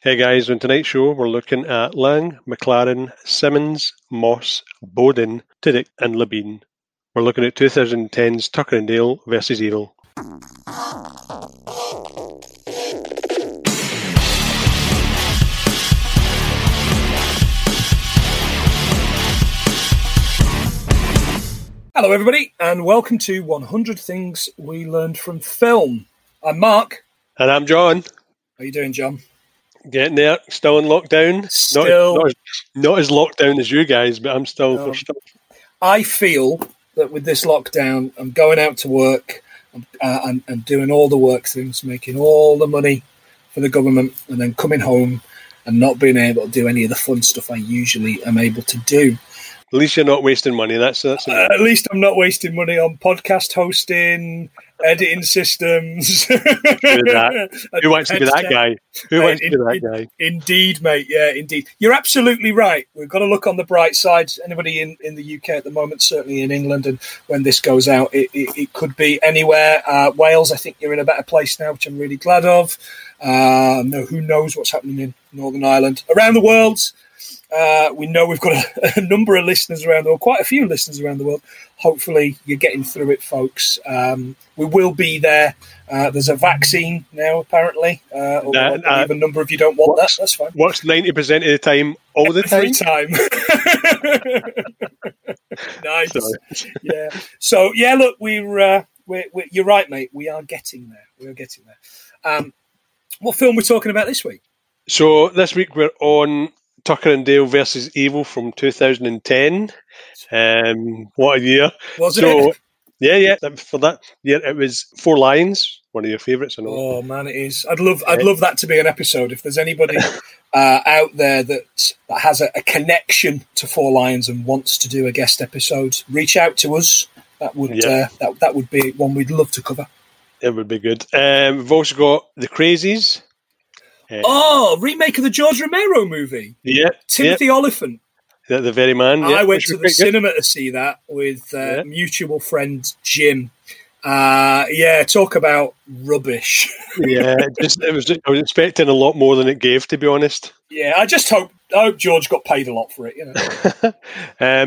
Hey guys, on tonight's show we're looking at Lang, McLaren, Simmons, Moss, Bowden, Tudyk and Labine. We're looking at 2010's Tucker and Dale vs. Evil. Hello everybody and welcome to 100 Things We Learned From Film. I'm Mark. And I'm John. How you doing, John? Getting there, still in lockdown. Still. Not as locked down as you guys, but I'm still for stuff. I feel that with this lockdown, I'm going out to work and doing all the work things, making all the money for the government, and then coming home and not being able to do any of the fun stuff I usually am able to do. At least you're not wasting money. That's at least I'm not wasting money on podcast hosting, editing systems. Who wants to be that guy? Indeed, mate. Yeah, indeed. You're absolutely right. We've got to look on the bright side. Anybody in the UK at the moment, certainly in England, and when this goes out, it could be anywhere. Wales, I think you're in a better place now, which I'm really glad of. Who knows what's happening in Northern Ireland. Around the world, we know we've got a number of listeners around the world, quite a few listeners around the world. Hopefully you're getting through it, folks. We will be there. There's a vaccine now, apparently. A number of you don't want that. That's fine. What's 90% of the time, all the time? Every time. Nice. Sorry. Yeah. So, yeah, look, we're you're right, mate. We are getting there. What film are we talking about this week? So this week we're on Tucker and Dale versus Evil from 2010. What a year. Was it? Yeah. For that year, it was Four Lions, one of your favourites. I know. Oh, man, it is. I'd love that to be an episode. If there's anybody out there that has a connection to Four Lions and wants to do a guest episode, reach out to us. That would be one we'd love to cover. It would be good. We've also got The Crazies. Remake of the George Romero movie. Yeah. Timothy Oliphant. The very man. Yeah, I went to the cinema to see that with mutual friend Jim. Talk about rubbish. I was expecting a lot more than it gave, to be honest. Yeah, I just hope George got paid a lot for it, you know.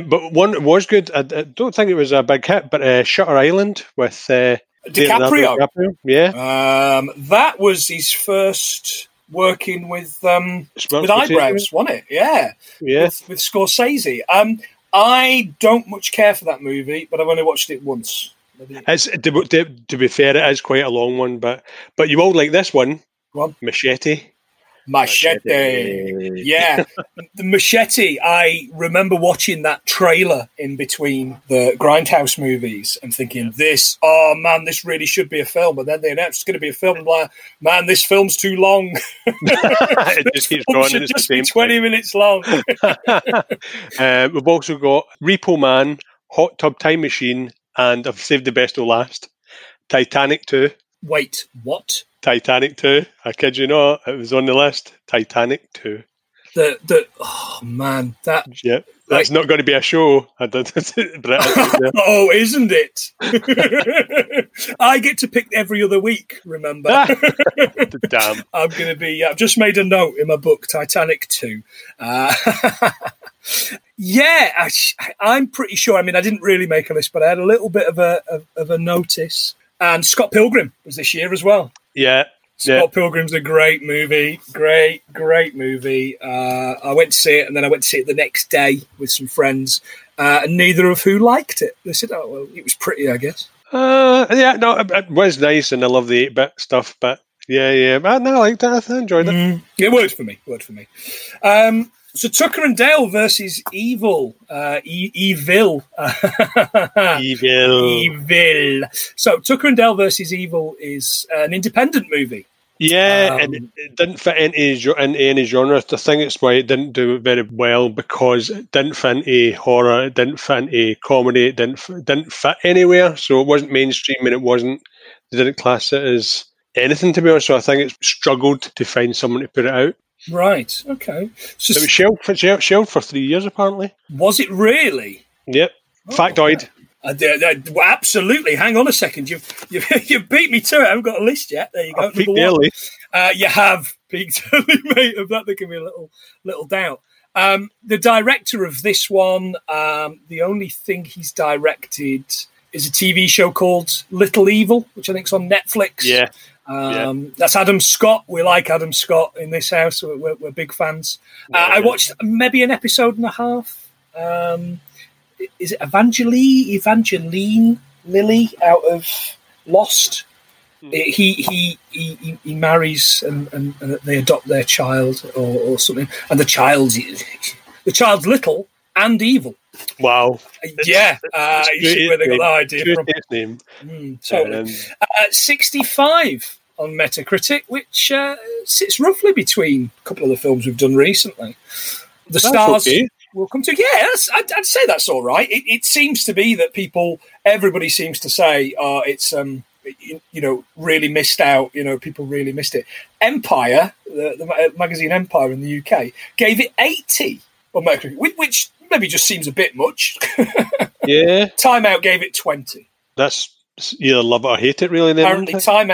But one was good. I don't think it was a big hit, but Shutter Island with DiCaprio. Yeah. That was his first working with eyebrows, wasn't it? Yeah. Yeah. With Scorsese. I don't much care for that movie, but I've only watched it once. To be fair, it is quite a long one, but you all like this one. Go on. Machete. Yeah. The Machete, I remember watching that trailer in between the Grindhouse movies and thinking, this really should be a film. But then they announced it's going to be a film. I'm like, man, this film's too long. It just keeps going. It should just be 20 minutes long. We've also got Repo Man, Hot Tub Time Machine, and I've saved the best till last, Titanic 2. Wait, what? Titanic 2. I kid you not. It was on the list. Titanic 2. That's not going to be a show. Oh, isn't it? I get to pick every other week, remember? Damn. I've just made a note in my book, Titanic 2. I'm pretty sure. I mean, I didn't really make a list, but I had a little bit of a notice. And Scott Pilgrim was this year as well. Yeah. Scott Pilgrim's a great movie. Great movie. I went to see it, and then I went to see it the next day with some friends, and neither of who liked it. They said, oh, well, it was pretty, I guess. It was nice, and I love the 8-bit stuff, but I liked it. I enjoyed it. It worked for me. So Tucker and Dale versus Evil. Evil. Evil. So Tucker and Dale versus Evil is an independent movie. Yeah, and it didn't fit into any genre. I think it's why it didn't do very well, because it didn't fit into horror, it didn't fit into comedy, it didn't fit anywhere. So it wasn't mainstream, and they didn't class it as anything, to be honest. So I think it struggled to find someone to put it out. Right, okay. So it was shelved for 3 years, apparently. Was it really? Yep. Oh, factoid. Absolutely. Hang on a second. You've beat me to it. I haven't got a list yet. There you go. Number one. You have peaked early, mate. Of that, there can be a little doubt. The director of this one, the only thing he's directed is a TV show called Little Evil, which I think is on Netflix. Yeah. That's Adam Scott. We like Adam Scott in this house. We're big fans. I watched maybe an episode and a half. Is it Evangeline Lilly out of Lost? He marries and they adopt their child or something, and the child's little and evil. Wow! Yeah, you see where they got that idea from. Totally. 65 on Metacritic, which sits roughly between a couple of the films we've done recently. The stars. Okay. We'll come to I'd say that's all right. It seems to be that everybody seems to say, it's really missed out. People really missed it. Empire, the magazine Empire in the UK, gave it 80 on Mercury, which maybe just seems a bit much. Yeah, Time Out gave it 20. That's either love it or hate it, really. Then, apparently, Time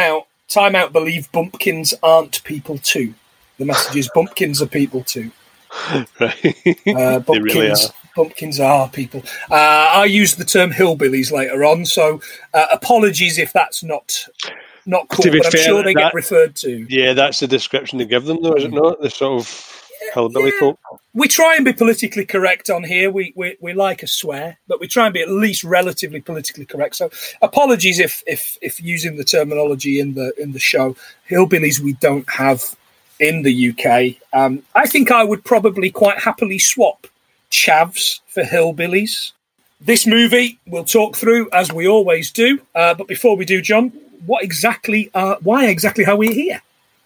Out believe bumpkins aren't people too. The message is bumpkins are people too. Right. Bumpkins, really are. Bumpkins are people. I used the term hillbillies later on, so apologies if that's not cool. But I'm sure they get referred to. Yeah, that's the description they give them, though, is it not? The sort of hillbilly folk. We try and be politically correct on here. We like a swear, but we try and be at least relatively politically correct. So apologies if using the terminology in the show. Hillbillies we don't have in the UK. I think I would probably quite happily swap chavs for hillbillies. This movie we'll talk through as we always do. But before we do, John, why exactly are we here?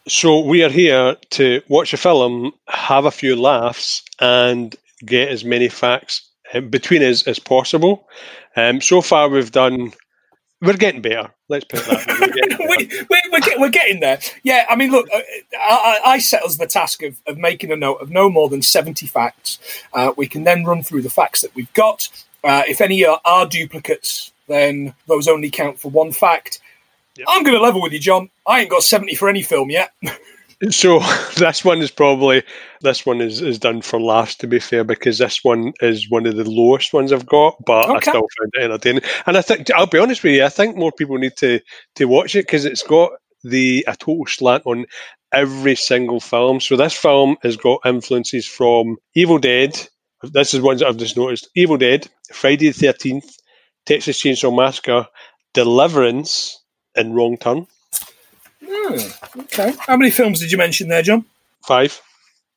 So we are here to watch a film, have a few laughs, and get as many facts between us as possible. So far we've done... We're getting better. Let's put it that way. We're getting there. Yeah, I mean, look, I set us the task of making a note of no more than 70 facts. We can then run through the facts that we've got. If any are duplicates, then those only count for one fact. Yep. I'm going to level with you, John. I ain't got 70 for any film yet. So this one is done for laughs, to be fair, because this one is one of the lowest ones I've got, but okay. I still found it entertaining. And I think, I'll be honest with you, I think more people need to watch it because it's got a total slant on every single film. So this film has got influences from Evil Dead. This is ones that I've just noticed. Evil Dead, Friday the 13th, Texas Chainsaw Massacre, Deliverance, and Wrong Turn. Okay. How many films did you mention there, John? 5.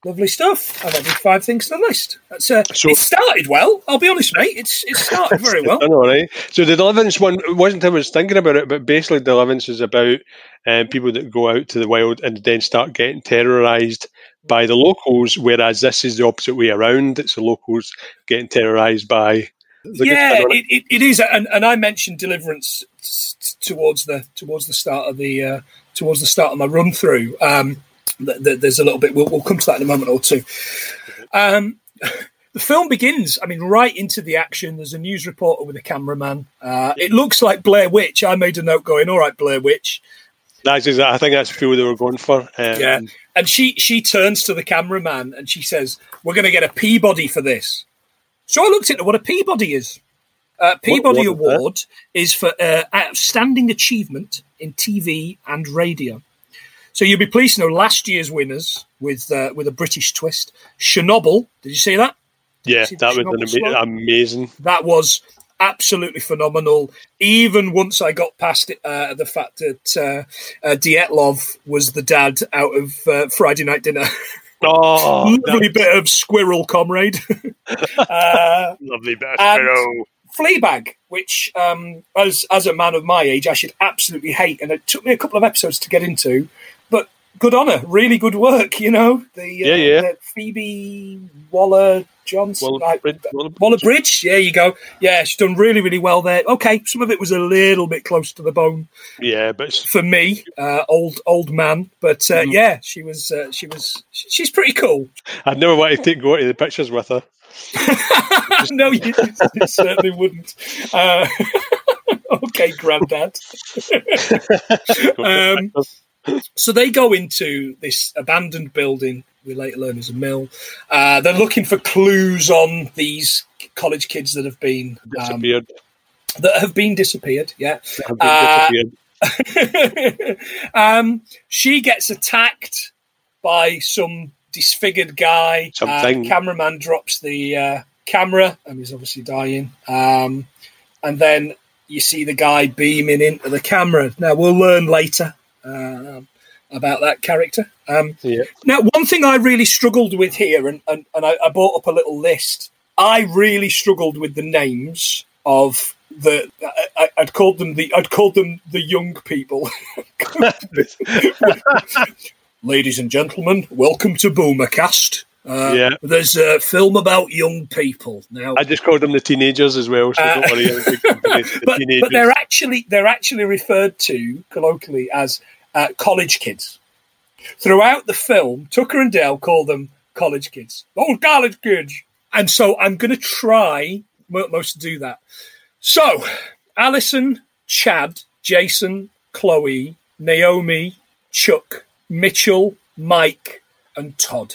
Lovely stuff. I've added 5 things to the list. That's it started well. I'll be honest, mate. It started very well. I know, right? So the Deliverance one, it wasn't I was thinking about it, but basically Deliverance is about people that go out to the wild and then start getting terrorised by the locals, whereas this is the opposite way around. It's the locals getting terrorised by... It is, and I mentioned Deliverance towards the start of my run through. There's a little bit. We'll come to that in a moment or two. The film begins, I mean, right into the action. There's a news reporter with a cameraman. It looks like Blair Witch. I made a note going, all right, Blair Witch. That's exactly. I think that's the what they were going for. Yeah, and she turns to the cameraman and she says, "We're going to get a Peabody for this." So I looked into what a Peabody is. Peabody Award is for outstanding achievement in TV and radio. So you'll be pleased to know last year's winners with a British twist. Chernobyl, did you see that? Yeah, that was amazing. That was absolutely phenomenal. Even once I got past it, the fact that Dietlov was the dad out of Friday Night Dinner. Oh, lovely bit of squirrel, comrade. Lovely bit of squirrel. Fleabag, which, as a man of my age, I should absolutely hate, and it took me a couple of episodes to get into. But good on her, really good work. The Phoebe Waller-Johnson, Waller-Bridge. Yeah, you go. Yeah, she's done really, really well there. Okay, some of it was a little bit close to the bone. Yeah, but for me, old man. But yeah, she was. She's pretty cool. I'd never want to go to the pictures with her. No, you certainly wouldn't. Okay, granddad. So they go into this abandoned building. We later learn is a mill. They're looking for clues on these college kids that have been disappeared. Yeah. She gets attacked by some disfigured guy. The cameraman drops the camera and he's obviously dying. And then you see the guy beaming into the camera. Now, we'll learn later about that character. Now, one thing I really struggled with here, and I brought up a little list, I really struggled with the names of the I'd called them the young people. Ladies and gentlemen, welcome to Boomercast. There's a film about young people. Now, I just called them the teenagers as well, so don't worry. But they're actually referred to colloquially as college kids. Throughout the film, Tucker and Dale call them college kids. Oh, college kids! And so I'm going to try most to do that. So, Allison, Chad, Jason, Chloe, Naomi, Chuck, Mitchell, Mike, and Todd.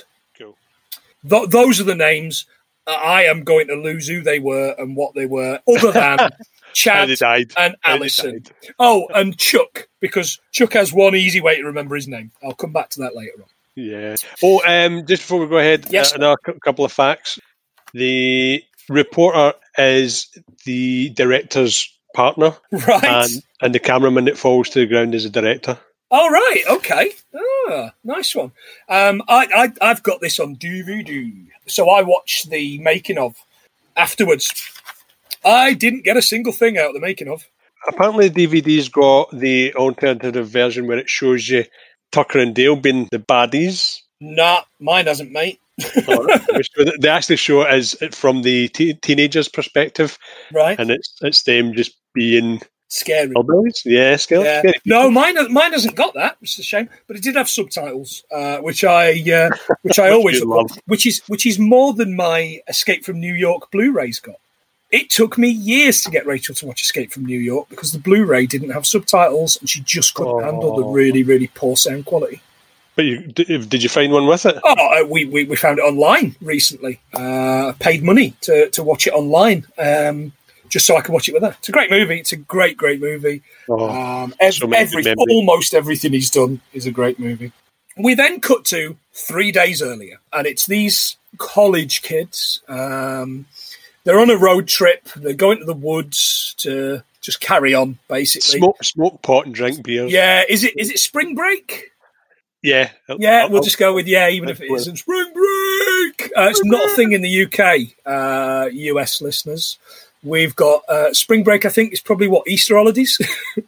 Those are the names. I am going to lose who they were and what they were, other than Chad and Allison. Oh, and Chuck, because Chuck has one easy way to remember his name. I'll come back to that later on. Yeah. Oh, just before we go ahead, another couple of facts. The reporter is the director's partner. Right. And the cameraman that falls to the ground is the director. All right. Okay. Ah, nice one. I've got this on DVD, so I watched the making of afterwards. I didn't get a single thing out of the making of. Apparently, the DVD's got the alternative version where it shows you Tucker and Dale being the baddies. Nah, mine hasn't, mate. They actually show it as from the teenagers' perspective, right? And it's them just being. Scary. Yeah, scary. Yeah. No, mine hasn't got that, which is a shame. But it did have subtitles, which I always love. Which is more than my Escape from New York Blu-rays got. It took me years to get Rachel to watch Escape from New York because the Blu-ray didn't have subtitles, and she just couldn't handle the really, really poor sound quality. But did you find one with it? Oh, we found it online recently. Paid money to watch it online. Just so I can watch it with her. It's a great movie. It's a great movie. Almost everything he's done is a great movie. We then cut to 3 days earlier, and it's these college kids. They're on a road trip. They're going to the woods to just carry on, basically. Smoke pot and drink beer. Yeah. Is it spring break? Yeah. We'll just go with even if it isn't spring break. It's not a thing in the UK, US listeners. We've got spring break, I think, is probably, Easter holidays?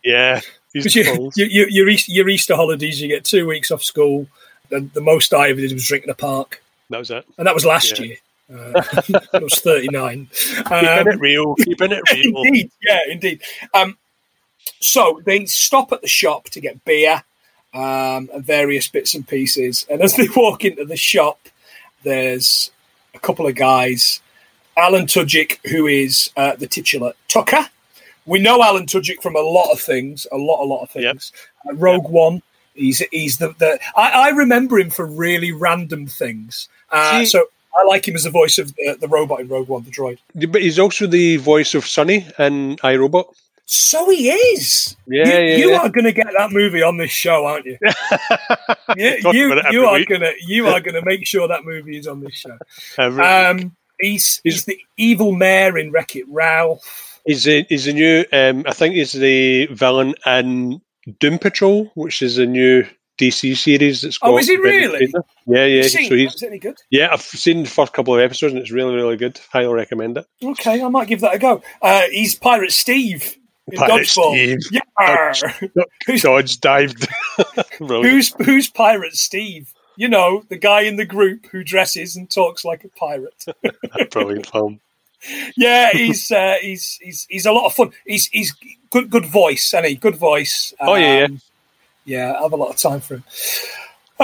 Yeah. Your Easter holidays, you get 2 weeks off school. And the most I ever did was drink in the park. That was it. And that was last year. I was 39. Keeping it real. Indeed. So they stop at the shop to get beer and various bits and pieces. And as they walk into the shop, there's a couple of guys... Alan Tudyk, who is the titular Tucker. We know Alan Tudyk from a lot of things. Yep. Rogue One. He's the I remember him for really random things. So I like him as the voice of the robot in Rogue One, the droid. But he's also the voice of Sonny in iRobot. So he is. Yeah, you are going to get that movie on this show, aren't you? you are going to make sure that movie is on this show. He's the evil mayor in Wreck-It Ralph. He's the new, I think he's the villain in Doom Patrol, which is a new DC series that's got... Oh, is he really? Yeah. Is it any good? Yeah, I've seen the first couple of episodes and it's really, really good. Highly recommend it. Okay, I might give that a go. He's Pirate Steve. Pirate Steve. Yeah. Dodge dived. Who's Pirate Steve? You know, the guy in the group who dresses and talks like a pirate. Brilliant film. Yeah, he's a lot of fun. He's good voice, and good voice. Yeah, I have a lot of time for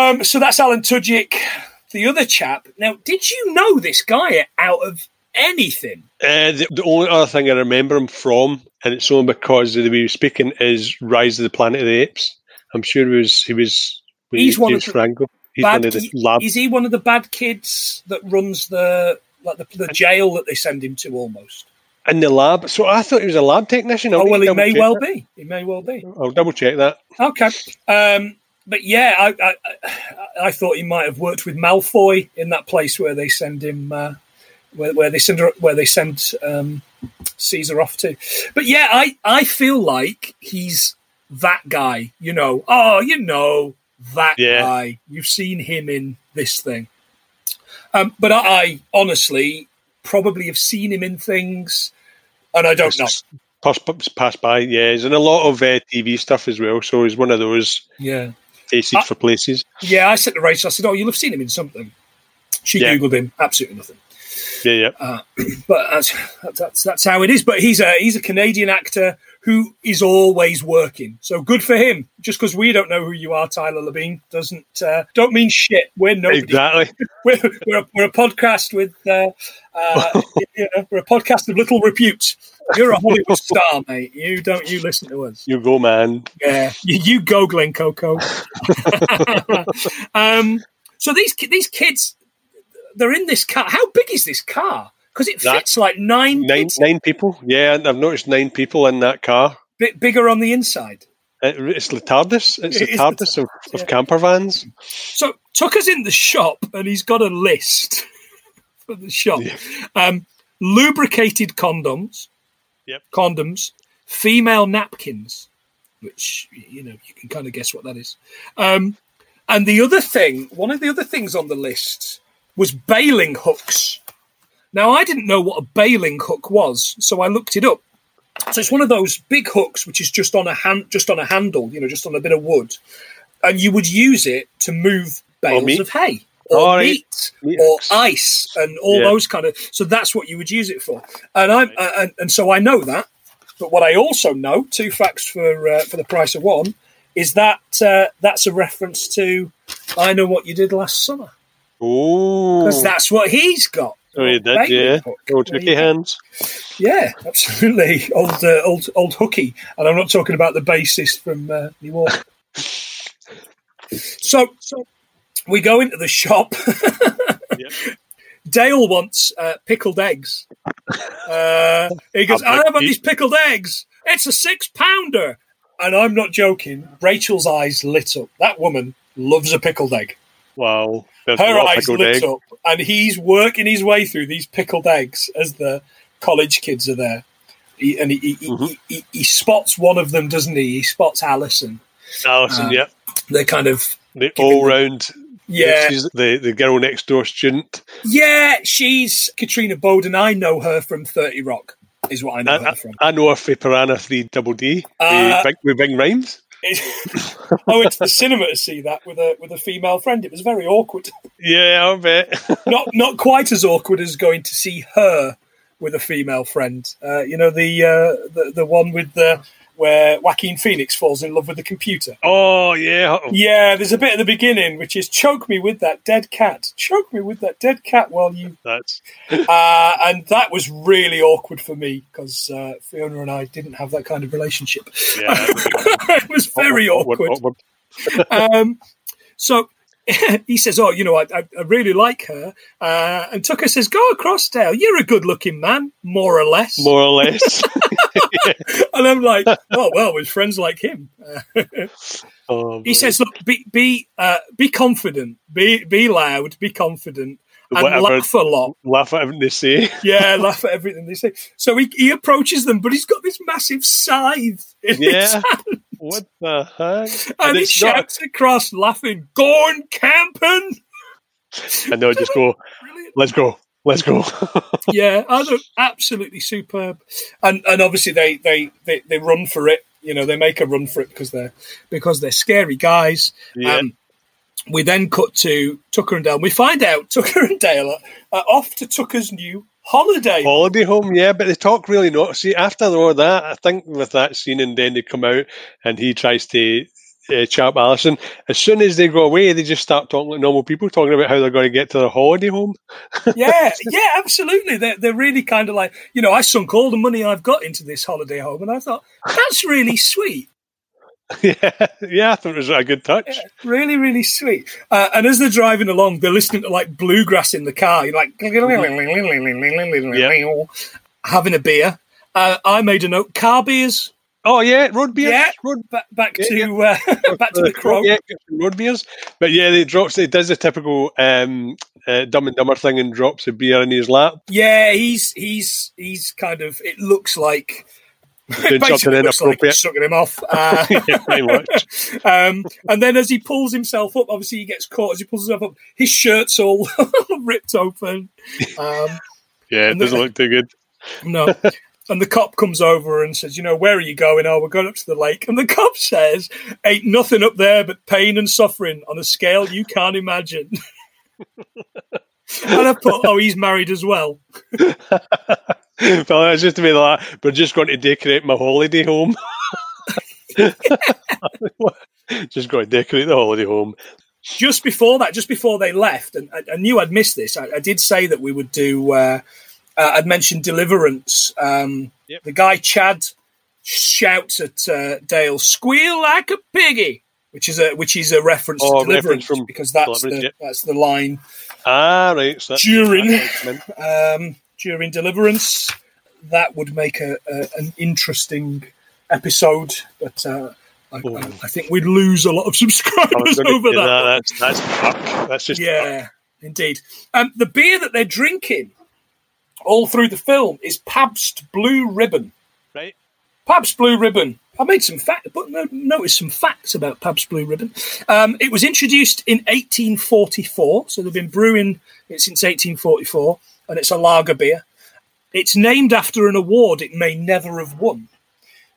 him. So that's Alan Tudyk, the other chap. Now, did you know this guy out of anything? The only other thing I remember him from, and it's only because of the way he was speaking, is Rise of the Planet of the Apes. I'm sure he was he's one of the bad, is he one of the bad kids that runs the jail that they send him to almost? In the lab. So I thought he was a lab technician. He may well be. He may well be. I'll double check that. Okay. But yeah, I thought he might have worked with Malfoy in that place where they send him, where they send Caesar off to. But yeah, I feel like he's that guy, you know. Oh, you know that guy. You've seen him in this thing. But I honestly probably have seen him in things, and I don't know. Passed by, yeah. He's in a lot of TV stuff as well, so he's one of those faces for places. Yeah, I said to Rachel, I said, oh, you'll have seen him in something. She Googled him, absolutely nothing. Yeah. But that's how it is. But he's a Canadian actor who is always working, so good for him. Just because we don't know who you are, Tyler Labine, don't mean shit. We're nobody. Exactly. we're a podcast with we're a podcast of little repute. You're a Hollywood star, mate. You listen to us. You go, man. Yeah, you go, Glen Coco. So these kids, they're in this car. How big is this car? Because it fits like nine people. Yeah, I've noticed 9 people in that car. Bit bigger on the inside. It's the TARDIS. It's the TARDIS of camper vans. So Tucker's in the shop, and he's got a list for the shop. Yeah. Lubricated condoms. Yep. Condoms, female napkins, which, you know, you can kind of guess what that is. And the other thing, one of the other things on the list was bailing hooks. Now, I didn't know what a bailing hook was, so I looked it up. So it's one of those big hooks which is just on a handle, you know, just on a bit of wood. And you would use it to move bales of hay. Or meat or ice and all those kind of... So that's what you would use it for. And so I know that. But what I also know, 2 facts for the price of 1, is that that's a reference to I Know What You Did Last Summer. Ooh. Because that's what he's got. Oh, he did, yeah. Old hooky hands. Yeah, absolutely. Old hooky. And I'm not talking about the bassist from New York. So... We go into the shop. Yep. Dale wants pickled eggs. He goes, I want these pickled eggs. It's a 6-pounder. And I'm not joking. Rachel's eyes lit up. That woman loves a pickled egg. Wow. Her eyes lit up. And he's working his way through these pickled eggs as the college kids are there. He spots one of them, doesn't he? He spots Alison. Alison. They're kind of... The all-round... Yeah. She's the girl next door student. Yeah, she's Katrina Bowden. I know her from 30 Rock, is what I know her from. I know her for Piranha 3 Double D with Bing Rhymes. I went to the cinema to see that with a female friend. It was very awkward. Yeah, I bet. Not quite as awkward as going to see Her with a female friend. You know, the one with the... where Joaquin Phoenix falls in love with the computer. Oh, yeah. Yeah, there's a bit at the beginning, which is, choke me with that dead cat. Choke me with that dead cat while you... That's... and that was really awkward for me, because Fiona and I didn't have that kind of relationship. Yeah. It was very awkward. So he says, oh, you know, I really like her. And Tucker says, go across, Dale. You're a good-looking man, more or less. More or less. Yeah. And I'm like, oh well, with friends like him. He says, look, be confident, be loud, be confident, and laugh a lot. Laugh at everything they say. Yeah, laugh at everything they say. So he approaches them, but he's got this massive scythe in his hand. What the heck? And he shouts across, laughing, "Going camping!" And they'll just go, "Let's go. Let's go." Yeah, absolutely superb. And obviously they run for it. You know, they make a run for it because they're scary guys. Yeah. We then cut to Tucker and Dale. We find out Tucker and Dale are off to Tucker's new holiday home, yeah, but they talk really not. See, after all that, I think with that scene, and then they come out and he tries to... chap Alison. As soon as they go away, they just start talking like normal people, talking about how they're going to get to their holiday home. yeah, absolutely. They're really kind of like, you know, I sunk all the money I've got into this holiday home, and I thought, that's really sweet. Yeah, I thought it was a good touch. Yeah, really, really sweet. And as they're driving along, they're listening to like bluegrass in the car. You're like having a beer. I made a note: car beers. Oh yeah, road beers. Yeah, back to the Crow. Yeah, road beers. But yeah, they drops. It does the typical Dumb and Dumber thing and drops a beer in his lap. Yeah, he's kind of. It looks like. Doing something inappropriate, like sucking him off. Yeah, pretty much. And then as he pulls himself up, obviously he gets caught. As he pulls himself up, his shirt's all ripped open. Yeah, it doesn't look too good. No. And the cop comes over and says, where are you going? Oh, we're going up to the lake. And the cop says, ain't nothing up there but pain and suffering on a scale you can't imagine. And I thought, oh, he's married as well. Well, it's just to be like, we're just going to decorate my holiday home. Just going to decorate the holiday home. Just before they left, and I knew I'd missed this, I did say that we would do, I'd mentioned Deliverance. Yep. The guy, Chad, shouts at Dale, squeal like a piggy, which is a reference to Deliverance, because that's the line. Ah, right. So during Deliverance, that would make an interesting episode, but I think we'd lose a lot of subscribers over that. That's just dark. Indeed. The beer that they're drinking all through the film is Pabst Blue Ribbon. Right. Pabst Blue Ribbon. I made some facts about Pabst Blue Ribbon. It was introduced in 1844, so they've been brewing it since 1844. And it's a lager beer. It's named after an award it may never have won.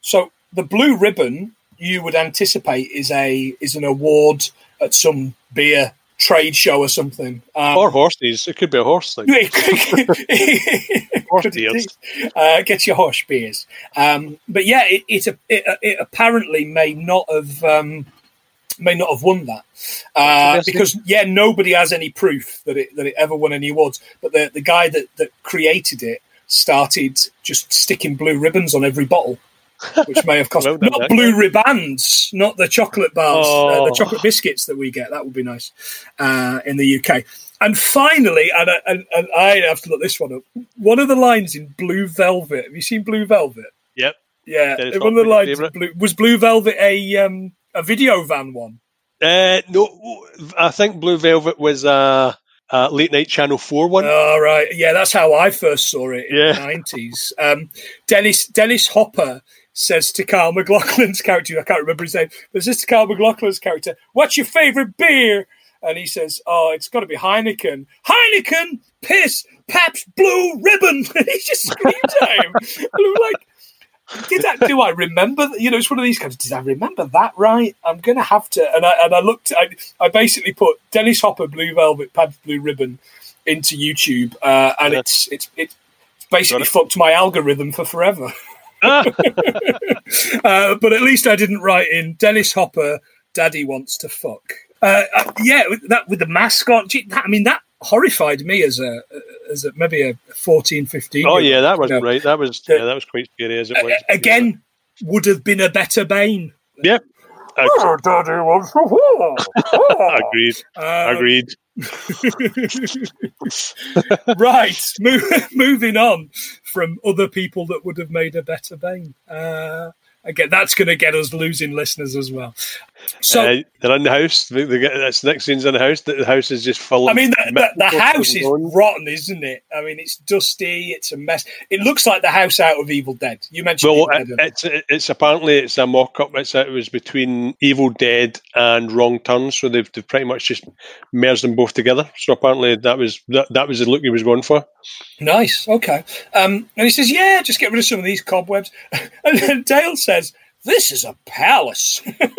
So the Blue Ribbon, you would anticipate, is an award at some beer trade show or something. Or horses. It could be a horse thing. Horse beers. Get your horse beers. But yeah, it apparently may not have won that because nobody has any proof that it ever won any awards. But the guy that created it started just sticking blue ribbons on every bottle, which may have cost not blue ribbons, not the chocolate bars, the chocolate biscuits that we get. That would be nice in the UK. And finally, and I have to look this one up. One of the lines in Blue Velvet. Have you seen Blue Velvet? Yep. Yeah. Dennis one of the lines was Blue Velvet a video van one? No, I think Blue Velvet was a late night Channel 4 one. Oh, right. Yeah, that's how I first saw it in the 90s. Dennis Hopper says to Carl McLaughlin's character, I can't remember his name, but says to Carl McLaughlin's character, what's your favourite beer? And he says, oh, it's got to be Heineken. Heineken, piss, Pabst Blue Ribbon. And he just screams at him. And I'm like, do I remember? It's one of these kinds. Did I remember that right? I'm going to have to. And I looked. I basically put Dennis Hopper, Blue Velvet, Pabst Blue Ribbon into YouTube, and it's basically fucked my algorithm for forever. But at least I didn't write in Dennis Hopper, Daddy Wants to Fuck. With the mascot. That horrified me as a maybe a 14, 15. Oh yeah, that was right. That was quite scary as it was. Again, would have been a better Bane. Yep. Oh, Daddy wants to war. Agreed. Right. Moving on from other people that would have made a better Bane. Again, that's going to get us losing listeners as well. So they're in the house. That's the next scene's in the house. The house is just full. The house is rotten, isn't it? It's dusty. It's a mess. It looks like the house out of Evil Dead. You mentioned Evil Dead. It's apparently it's a mock-up. It was between Evil Dead and Wrong Turn, so they've pretty much just merged them both together. So apparently that was the look he was going for. Nice. Okay. And he says, "Yeah, just get rid of some of these cobwebs." And then Dale says, "This is a palace." And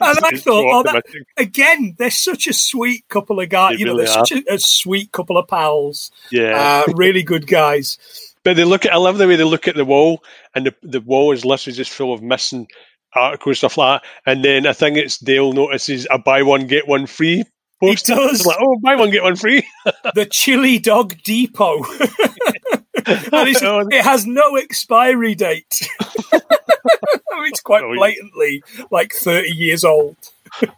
I thought, again, they're such a sweet couple of guys. They're such a sweet couple of pals. Yeah. Really good guys. But I love the way they look at the wall, and the wall is literally just full of missing articles, stuff like that. And then I think it's Dale notices a buy one, get one free. He does. Like, buy one, get one free. The Chili Dog Depot. And it has no expiry date. It's quite blatantly like 30 years old.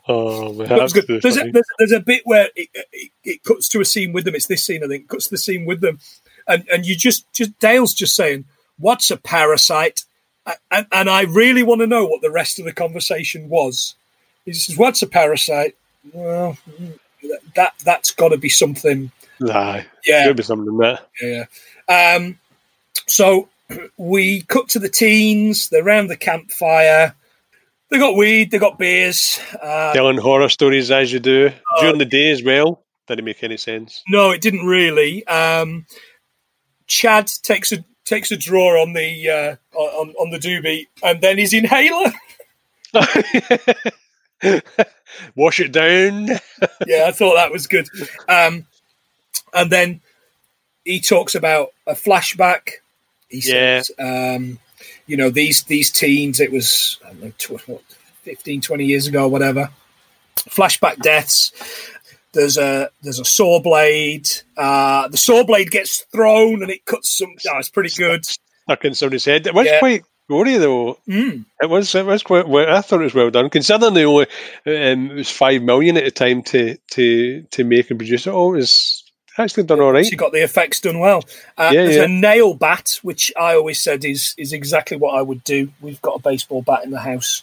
Oh, man, there's a bit where it cuts to a scene with them. It's this scene, I think. It cuts to the scene with them, and you just Dale's just saying, "What's a parasite?" And I really want to know what the rest of the conversation was. He says, "What's a parasite?" Well, that's got to be something. No, yeah, there'll be something there. Yeah. So we cut to the teens. They're round the campfire. They got weed, they got beers. Telling horror stories as you do. During the day as well. Didn't make any sense. No, it didn't really. Chad takes a drawer on the on the doobie and then his inhaler. Wash it down. Yeah, I thought that was good. And then he talks about a flashback. He says, you know, these teens, it was, I don't know, 15, 20 years ago, whatever. Flashback deaths. There's a saw blade. The saw blade gets thrown and it cuts some. Oh, it's pretty good. Stuck in somebody's head. It was quite gory, though. Mm. It was quite. I thought it was well done, considering the only it was $5 million at the time to make and produce it. Oh, it was actually done all right. She got the effects done well. There's a nail bat, which I always said is exactly what I would do. We've got a baseball bat in the house.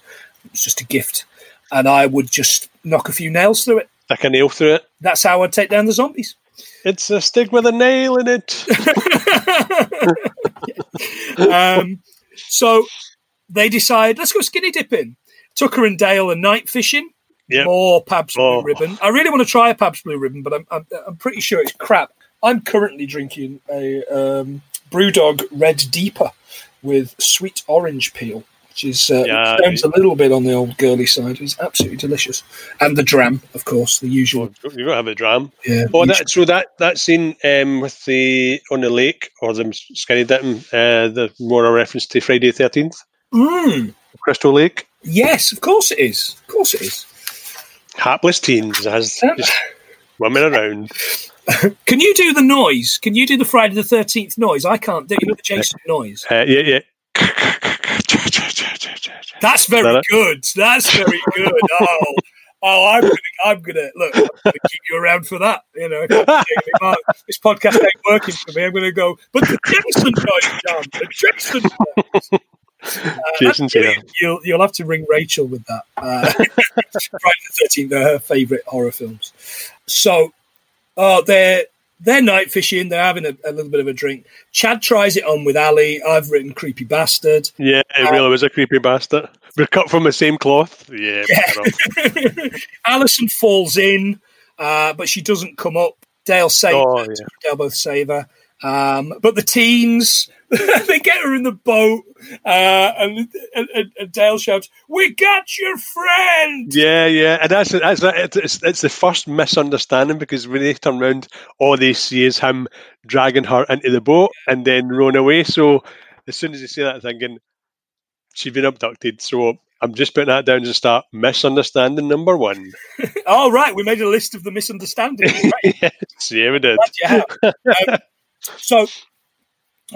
It's just a gift. And I would just knock a few nails through it. Stick a nail through it. That's how I'd take down the zombies. It's a stick with a nail in it. So they decide, let's go skinny dipping. Tucker and Dale are night fishing. Yep. More Pabst Blue Ribbon. I really want to try a Pabst Blue Ribbon, but I'm pretty sure it's crap. I'm currently drinking a Brewdog Red Deeper with sweet orange peel, which is sounds a little bit on the old girly side. It's absolutely delicious, and the dram, of course, the usual. You gotta have a dram. Yeah. Oh, that scene with the on the lake or them skinny dipping. The more a reference to Friday the 13th. Mm. Crystal Lake. Yes, of course it is. Of course it is. Hapless teens as just women around. Can you do the noise? Can you do the Friday the 13th noise? I can't do the Jason noise. That's very good. That's very good. Oh, I'm gonna look. I'm gonna keep you around for that. You know, this podcast ain't working for me. I'm gonna go. But the Jason noise, John. The Jason noise. You'll have to ring Rachel with that. Friday the 13th, they're her favourite horror films. So they're night fishing, they're having a little bit of a drink. Chad tries it on with Ali. I've written creepy bastard. Yeah, it really was a creepy bastard. We're cut from the same cloth. Yeah. Alison falls in, but she doesn't come up. Dale saves her. Yeah. Dale both save her. But the teens, they get her in the boat, and Dale shouts, "We got your friend!" Yeah, and that's the first misunderstanding, because when they turn round, all they see is him dragging her into the boat and then run away. So as soon as they say that, thinking she's been abducted. So I'm just putting that down to start misunderstanding number one. All right, we made a list of the misunderstandings. Right? Yes, yeah, we did. Glad you have. So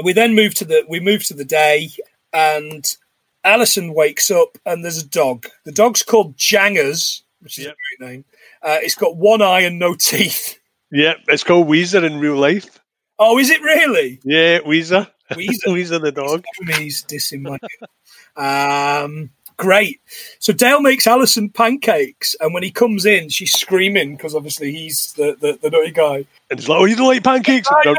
we then move to the day, and Alison wakes up and there's a dog. The dog's called Jangers, which is a great name. It's got one eye and no teeth. Yep, it's called Weezer in real life. Oh, is it really? Yeah, Weezer. Weezer the dog. He's dissing my head. Great. So Dale makes Alison pancakes, and when he comes in, she's screaming because obviously he's the nutty guy. And he's like, "Oh, you don't like pancakes? I'll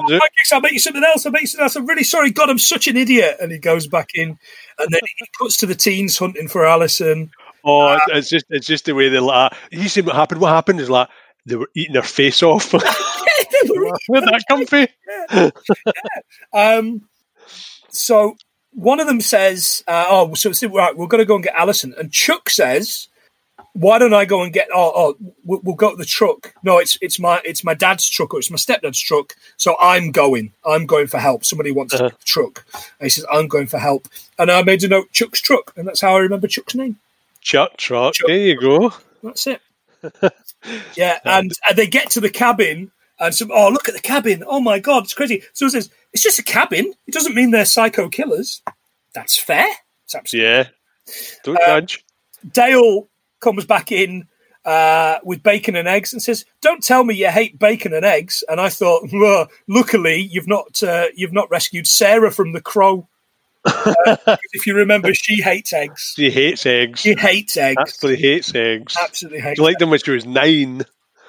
make you something else. I'm really sorry. God, I'm such an idiot." And he goes back in, and then he cuts to the teens hunting for Alison. Oh, it's just the way they like. You seen what happened? What happened is like they were eating their face off. Where'd that come from? Yeah. So. One of them says, right, we're going to go and get Alison. And Chuck says, "Why don't I go and get? We'll go to the truck. No, it's my dad's truck, or it's my stepdad's truck. So I'm going for help. Somebody wants to get the truck." And he says, "I'm going for help." And I made a note, Chuck's truck, and that's how I remember Chuck's name. Chuck. There you go. That's it. Yeah, and they get to the cabin. And some, oh, look at the cabin. Oh, my God, it's crazy. So it says, it's just a cabin. It doesn't mean they're psycho killers. That's fair. It's absolutely Don't judge. Dale comes back in with bacon and eggs and says, don't tell me you hate bacon and eggs. And I thought, well, luckily, you've not rescued Sarah from The Crow. If you remember, she hates eggs. She hates eggs. She hates eggs. Absolutely hates eggs. Absolutely hates eggs. She liked them when she was 9.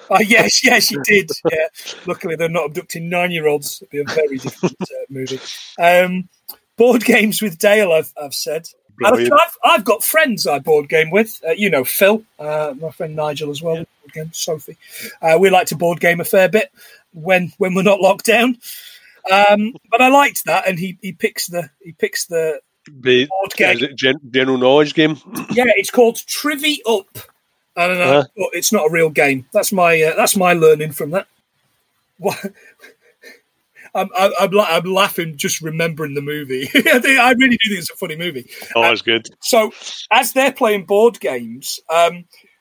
Oh, yes, yes, she did. Yeah. Luckily, they're not abducting 9-year-olds. It'd be a very different movie. Board games with Dale, I've said. I've got friends I board game with. You know, Phil, my friend Nigel as well. Yeah. Board game, Sophie. We like to board game a fair bit when we're not locked down. But I liked that, and he picks the board game. Is it general knowledge game? Yeah, it's called Trivy Up. I don't know. It's not a real game. That's my learning from that. I'm laughing just remembering the movie. I really do think it's a funny movie. Oh, it's good. So as they're playing board games,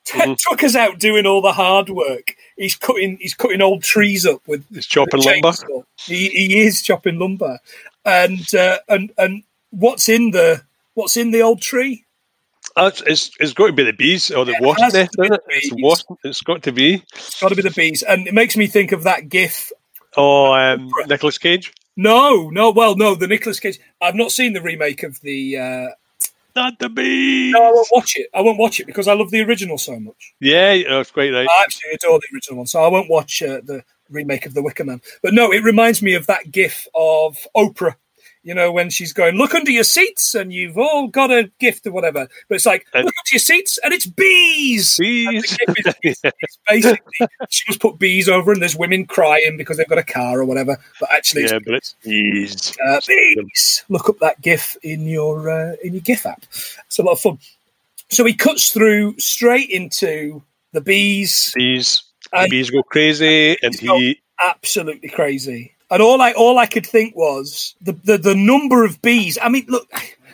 Tucker's out doing all the hard work. He's cutting old trees up with. He's chopping lumber. He is chopping lumber, and what's in the old tree? It's got to be the bees or the wasp nest, isn't it? It's got to be. It's got to be the bees, and it makes me think of that GIF. Oh, Nicolas Cage. No, the Nicolas Cage. I've not seen the remake of the. Not the bees. No, I won't watch it. Because I love the original so much. Yeah, that's quite right. I absolutely adore the original one, so I won't watch the remake of The Wicker Man. But no, it reminds me of that GIF of Oprah. You know, when she's going, look under your seats and you've all got a gift or whatever. But it's like, look under your seats and it's bees. Bees. And the gift is basically, she must put bees over and there's women crying because they've got a car or whatever. But actually, it's bees. Bees. Look up that GIF in your GIF app. It's a lot of fun. So he cuts through straight into the bees. Bees. The bees go crazy. And he absolutely crazy. And all I could think was the number of bees. I mean, look,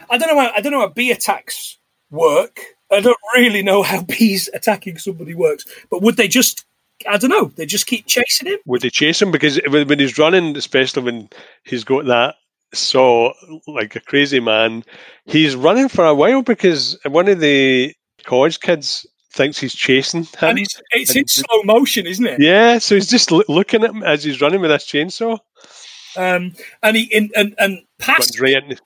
I don't know how bee attacks work. I don't really know how bees attacking somebody works. But would they just? I don't know. They just keep chasing him. Would they chase him? Because when he's running, especially when he's got that saw like a crazy man, he's running for a while because one of the college kids thinks he's chasing him. And it's in slow motion, isn't it? Yeah, so he's just looking at him as he's running with his chainsaw. And past right him,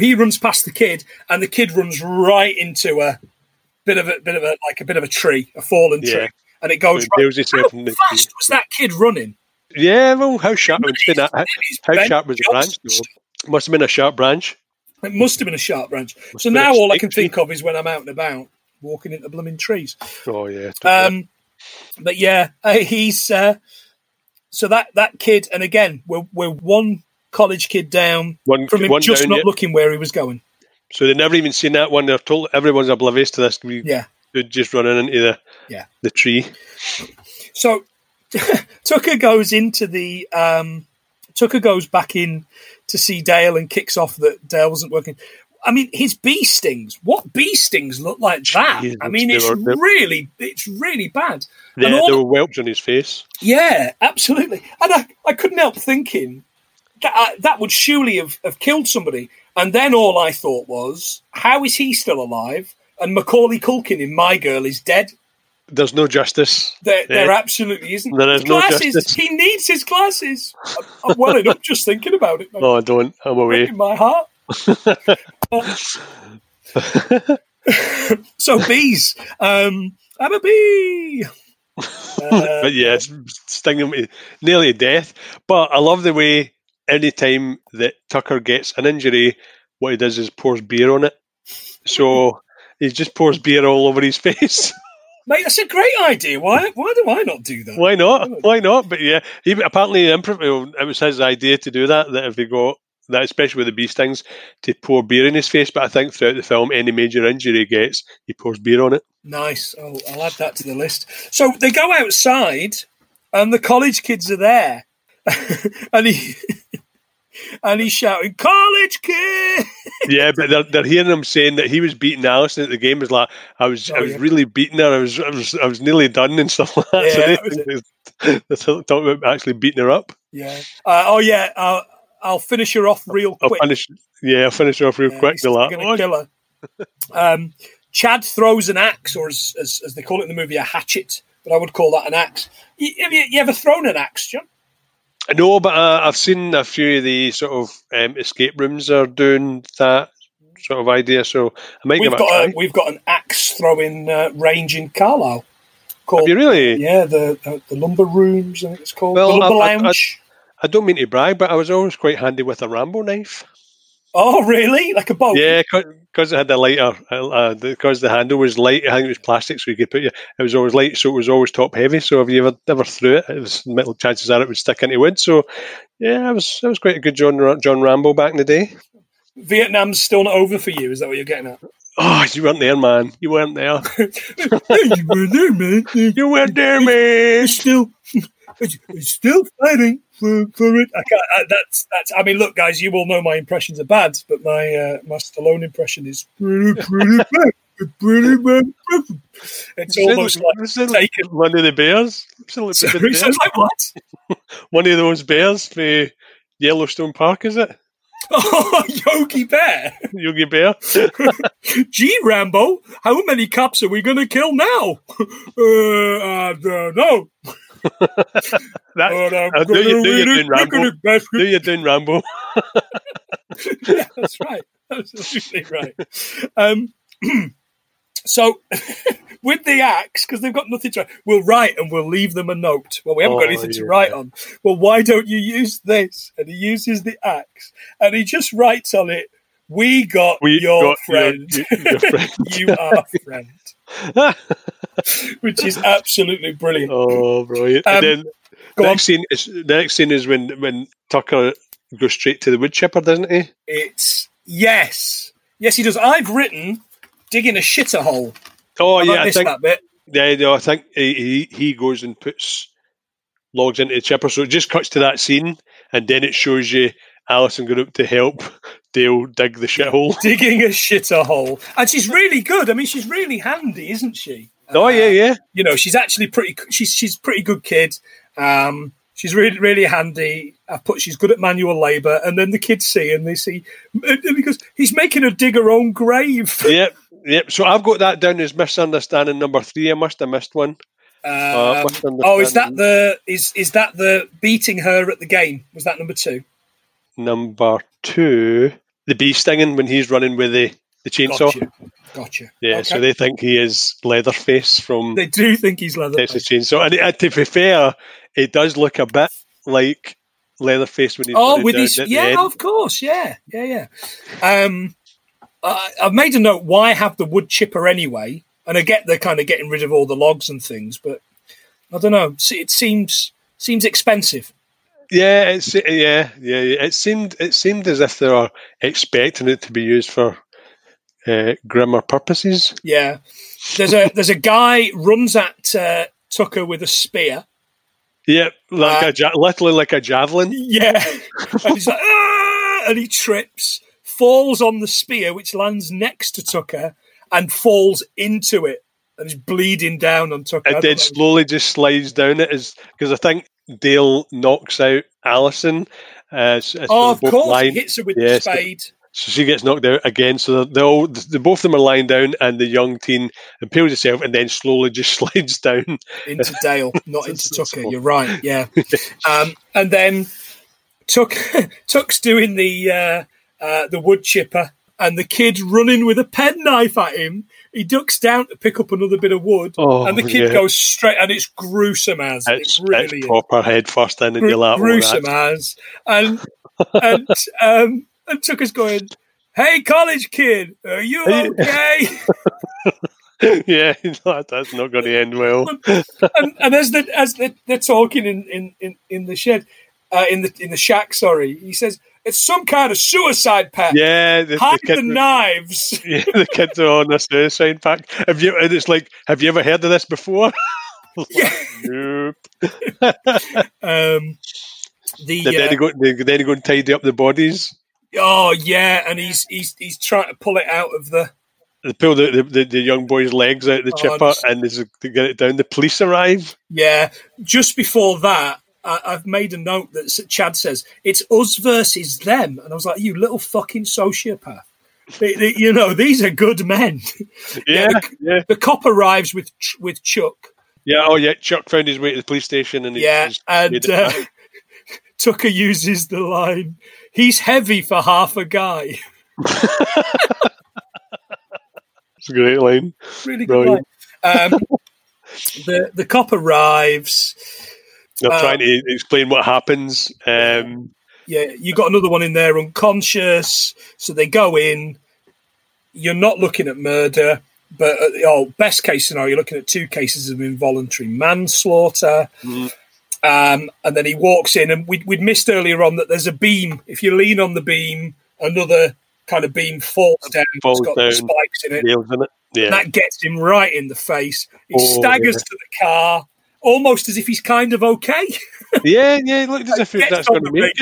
he runs past the kid, and the kid runs right into a bit of a tree, a fallen tree, and it goes. So it right. How fast was that kid running? Yeah, well, how sharp was the branch? Though? Must have been a sharp branch. It must have been a sharp branch. So now all I can think of is when I'm out and about walking into blooming trees. Oh, yeah. But yeah, he's... so that kid, and again, we're one college kid down from him just not looking where he was going. So they've never even seen that one. They're told everyone's oblivious to this. They're just running into the tree. So Tucker goes into the... Tucker goes back in to see Dale and kicks off that Dale wasn't working. I mean, his bee stings. What bee stings look like that? Jesus, I mean, it's really bad. Yeah, and there were welts on his face. Yeah, absolutely. And I couldn't help thinking that would surely have killed somebody. And then all I thought was, how is he still alive? And Macaulay Culkin in My Girl is dead. There's no justice. There absolutely isn't. There is no justice. He needs his glasses. I'm welling up just thinking about it. No, I don't. I'm away. In my heart. So bees. I'm a bee. But yeah, it's stinging me nearly to death. But I love the way any time that Tucker gets an injury, what he does is pours beer on it. So he just pours beer all over his face. Mate, that's a great idea. Why do I not do that? Why not? But yeah, apparently it was his idea to do that if he got that, especially with the bee stings, to pour beer in his face. But I think throughout the film, any major injury he gets, he pours beer on it. Nice. Oh, I'll add that to the list. So they go outside and the college kids are there. And he and he's shouting, "College kid!" Yeah, but they're hearing him saying that he was beating Alison at the game. It was like, I was really beating her. I was nearly done and stuff like that. Yeah, so they're talking about actually beating her up. Yeah. I'll finish her off real quick. I'll finish her off real quick. He's going to kill her. Chad throws an axe, or as they call it in the movie, a hatchet. But I would call that an axe. Have you ever thrown an axe, John? No, but I've seen a few of the sort of escape rooms are doing that sort of idea. So I might we've got an axe throwing range in Carlisle. Have you really? Yeah, the lumber rooms, I think it's called. Well, the lumber lounge. I don't mean to brag, but I was always quite handy with a Rambo knife. Oh, really? Like a boat? Yeah, because it had the lighter, because the handle was light. I think it was plastic, so you could put it was always light, so it was always top heavy. So if you ever threw it, it was metal. Chances are it would stick into wood. So yeah, I was quite a good John Rambo back in the day. Vietnam's still not over for you. Is that what you're getting at? Oh, you weren't there, man. You weren't there. You weren't there, man. You weren't there, man. Still fighting for it. That's. I mean, look, guys. You all know my impressions are bad, but my Stallone impression is pretty bad. Pretty bad. It's almost like one of the bears. It sounds like what? One of those bears for Yellowstone Park, is it? Oh, Yogi Bear. Yogi Bear. Gee, Rambo, how many cops are we going to kill now? I don't know. You're doing Rambo. Yeah, that's right. Absolutely right. So, with the axe, because they've got nothing to write, we'll write and we'll leave them a note. Well, we haven't got anything to write on. Well, why don't you use this? And he uses the axe, and he just writes on it, "We got your friend. You are friend." Which is absolutely brilliant. Oh, brilliant! And then the next scene is when Tucker goes straight to the wood chipper, doesn't he? Yes, he does. I've written digging a shitter hole. Oh, have I think that bit. Yeah, no, I think he goes and puts logs into the chipper, so it just cuts to that scene, and then it shows you Alison going up to help Dale dig the shithole. Digging a shitter hole, and she's really good. I mean, she's really handy, isn't she? Oh yeah. You know, she's actually pretty. She's a pretty good kid. She's really, really handy. She's good at manual labour. And then the kids see, because he's making her dig her own grave. Yep. So I've got that down as misunderstanding number 3. I must have missed one. Is that the beating her at the game? Was that number 2? Number 2, the bee stinging when he's running with the chainsaw. Gotcha. Yeah, okay. So they think he is Leatherface from... They do think he's Leatherface. Texas Chainsaw. And to be fair, he does look a bit like Leatherface when he's... Oh, with his... Yeah, of course, yeah. I've made a note, why have the wood chipper anyway? And I get they're kind of getting rid of all the logs and things, but I don't know. It seems expensive. Yeah, it seemed as if they were expecting it to be used for... grimmer purposes. Yeah, there's a guy runs at Tucker with a spear. Yeah, literally like a javelin. Yeah, and he's like, "Ah!" and he trips, falls on the spear, which lands next to Tucker, and falls into it, and is bleeding down on Tucker. And then slowly just slides down it, because I think Dale knocks out Alison. He hits her with the spade. So she gets knocked out again. So the both of them are lying down, and the young teen impales herself and then slowly just slides down into Dale, not into Tucker. You're right, yeah. And then Tuck's doing the wood chipper, and the kid running with a penknife at him. He ducks down to pick up another bit of wood, and the kid goes straight, and it's gruesome as it's really proper head first in your lap. Gruesome as And Tucker's going, "Hey, college kid, are you okay?" Yeah, that's not going to end well. and as they're talking in the shed, in the shack, sorry, he says, "It's some kind of suicide pact." Yeah, hide the knives. Yeah, the kids are on a suicide pact. And it's like, have you ever heard of this before? Yeah. Nope. They had to go and tidy up the bodies. Oh yeah, and he's trying to pull it out of the. They pull the young boy's legs out of the chipper, and they get it down. The police arrive. Yeah, just before that, I've made a note that Chad says it's us versus them, and I was like, "You little fucking sociopath!" These are good men. Yeah. The cop arrives with Chuck. Yeah. Oh yeah. Chuck found his way to the police station, and Tucker uses the line, "He's heavy for half a guy." It's a great line. Really good line. The cop arrives. They're trying to explain what happens. You got another one in there, unconscious. So they go in. You're not looking at murder, but at the best case scenario, you're looking at two cases of involuntary manslaughter. Mm. And then he walks in, and we'd missed earlier on that there's a beam. If you lean on the beam, another kind of beam falls down. It's got spikes in it. Yeah. And that gets him right in the face. He staggers to the car, almost as if he's kind of okay. Yeah. Look, as if that's going to be it.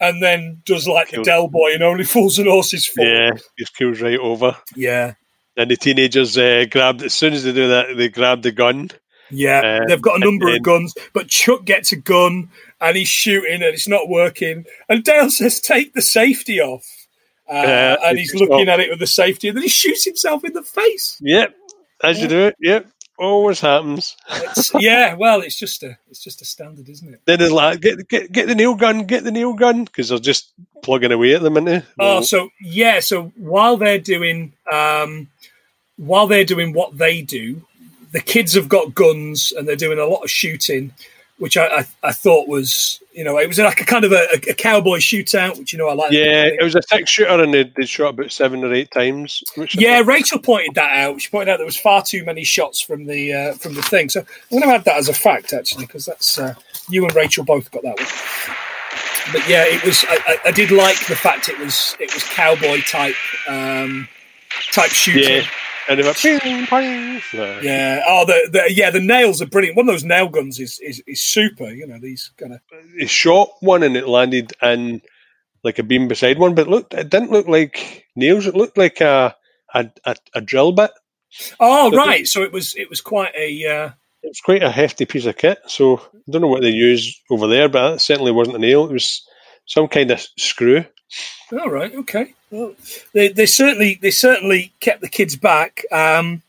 And then does like the Del Boy and only fools and horses fall. Yeah, just kills right over. Yeah. And the teenagers grab the gun. Yeah, they've got a number of guns, but Chuck gets a gun and he's shooting and it's not working. And Dale says, "Take the safety off." And he's looking at it with the safety and then he shoots himself in the face. Yep, you do it. Yep, always happens. It's just a standard, isn't it? Then there's like, get the nail gun, because they're just plugging away at them, aren't they? So while they're doing what they do, the kids have got guns and they're doing a lot of shooting, which I thought was, it was like a kind of a cowboy shootout, which, I like. Yeah, it was a six shooter and they shot about 7 or 8 times. Rachel pointed that out. She pointed out there was far too many shots from the thing. So I'm going to add that as a fact, actually, because that's you and Rachel both got that one. But yeah, it was. I did like the fact it was cowboy type shooting. Yeah. And they went, ping, ping. Yeah. Oh, the nails are brilliant. One of those nail guns is super. These kind of. He shot one and it landed in like a beam beside one, but it didn't look like nails. It looked like a drill bit. Oh, so right. So it was quite a. It was quite a hefty piece of kit. So I don't know what they used over there, but it certainly wasn't a nail. It was some kind of screw. All right. Okay. Well, they certainly kept the kids back, and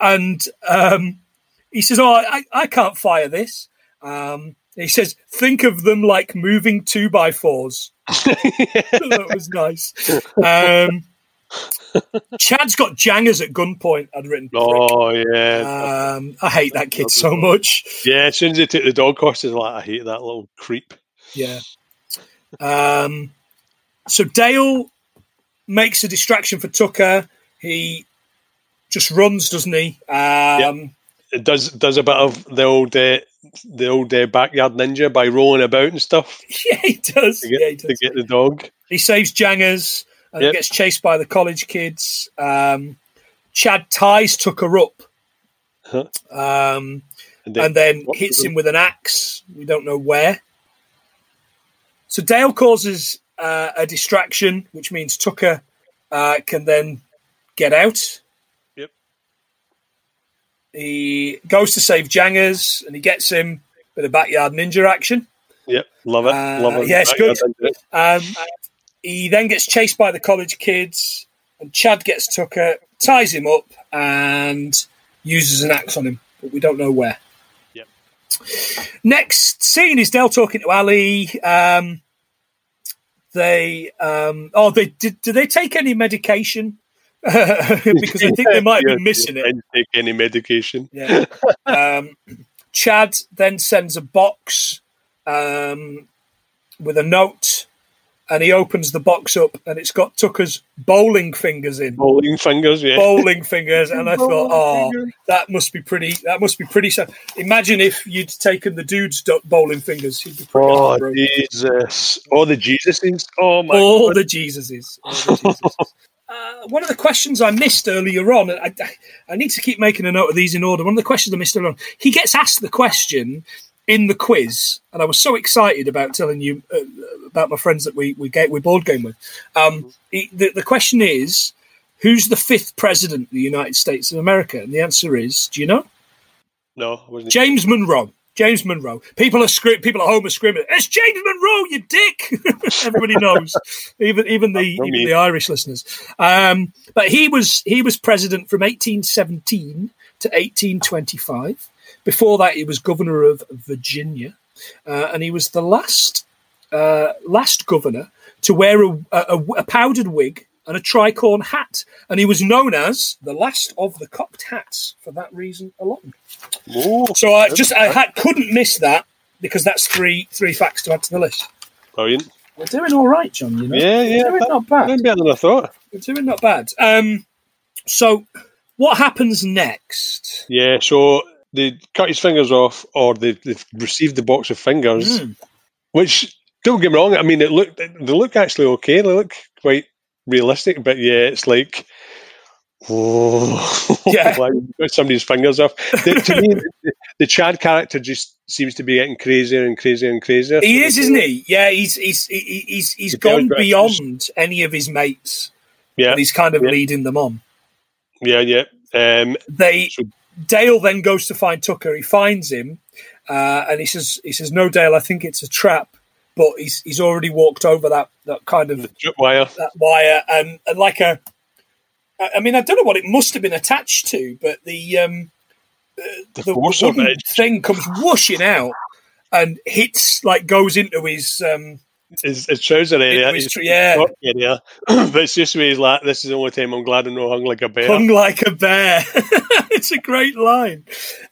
he says, "Oh, I can't fire this." He says, "Think of them like moving 2x4s." That was nice. Chad's got jangers at gunpoint. I'd written. Prick. Oh yeah. I hate that kid so much. Yeah, as soon as they took the dog courses, I hate that little creep. Yeah. So Dale makes a distraction for Tucker. He just runs, doesn't he? Yep. It does a bit of the old backyard ninja by rolling about and stuff. He does. To get the dog. He saves Jangers and gets chased by the college kids. Chad ties Tucker up and then hits him with an axe. We don't know where. So Dale causes a distraction, which means Tucker can then get out. Yep. He goes to save Jangers, and he gets him with a backyard ninja action. Yep, love it. Yeah, it's good. He then gets chased by the college kids, and Chad gets Tucker, ties him up, and uses an axe on him, but we don't know where. Next scene is Dale talking to Ali. Do they take any medication? Because I think they might be missing it. Didn't take any medication. Yeah. Chad then sends a box with a note, and he opens the box up, and it's got Tucker's bowling fingers in. And I thought, that must be pretty sad. Imagine if you'd taken the dude's bowling fingers. He'd be Jesus! All the Jesuses! Oh my! All the Jesuses! One of the questions I missed earlier on, and I need to keep making a note of these in order. He gets asked the question: in the quiz, and I was so excited about telling you about my friends that we board game with. The question is, who's the fifth president of the United States of America? And the answer is, do you know? No, James Monroe. James Monroe. People at home are screaming, "It's James Monroe, you dick!" Everybody knows, even the Irish listeners. But he was president from 1817 to 1825. Before that, he was governor of Virginia, and he was the last governor to wear a powdered wig and a tricorn hat, and he was known as the last of the cocked hats for that reason alone. Ooh, so I couldn't miss that, because that's three facts to add to the list. Brilliant. We're doing all right, John. You know? Yeah. We're doing not bad. That'd be better than I thought. We're doing not bad. So what happens next? Yeah, so they cut his fingers off, or they've received the box of fingers, which, don't get me wrong, I mean, they look actually okay. They look quite realistic, but yeah, it's like, oh, yeah. Like somebody's fingers off. To me, the Chad character just seems to be getting crazier and crazier and crazier. He is, isn't he? Yeah, he's gone beyond any of his mates. Yeah, and he's kind of leading them on. Yeah. Dale then goes to find Tucker. He finds him, and he says, "No, Dale, I think it's a trap." But he's already walked over that kind of wire. That wire, and like a, I mean, I don't know what it must have been attached to, but the wooden thing comes whooshing out and hits, like, goes into his trouser area. His area. But it's just where he's like, "This is the only time I'm glad I'm not hung like a bear." Hung like a bear. It's a great line.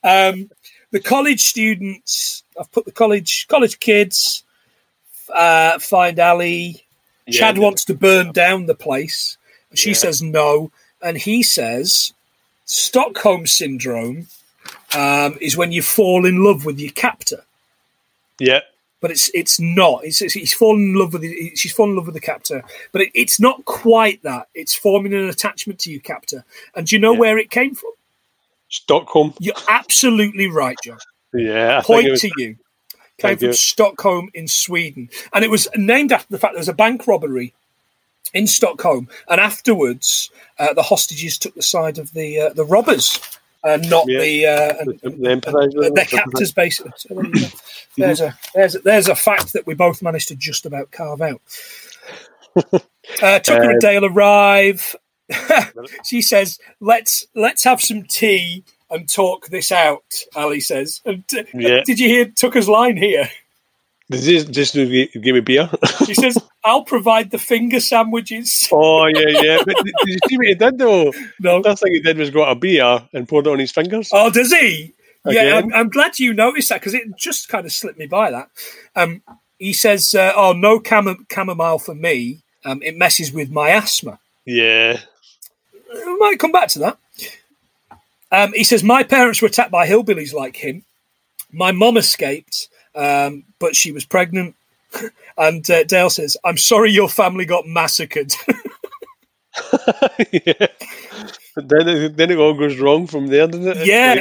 The college students. I've put the college kids. Find Ali. Yeah, Chad wants to burn down the place. She says no, and he says Stockholm syndrome is when you fall in love with your captor. Yeah, but it's not. He's fallen in love with she's fallen in love with the captor, but it's not quite that. It's forming an attachment to your captor, and do you know where it came from? Stockholm. You're absolutely right, John. Yeah, I think it was. Came from Stockholm in Sweden. And it was named after the fact there was a bank robbery in Stockholm. And afterwards, the hostages took the side of the robbers, not their captors, basically. So there's a fact that we both managed to just about carve out. Tucker and Dale arrive. She says, let's have some tea and talk this out, Ali says. Did you hear Tucker's line here? Just give me beer. She says, "I'll provide the finger sandwiches." Oh, yeah. But did you see what he did, though? No. The first thing he did was got a beer and poured it on his fingers. Oh, does he? Again. Yeah, I'm glad you noticed that, because it just kind of slipped me by that. He says, "Oh, no chamomile for me. It messes with my asthma." Yeah. We might come back to that. He says, "My parents were attacked by hillbillies like him. My mum escaped, but she was pregnant." And Dale says, "I'm sorry your family got massacred." Yeah. Then it all goes wrong from there, doesn't it? Yeah,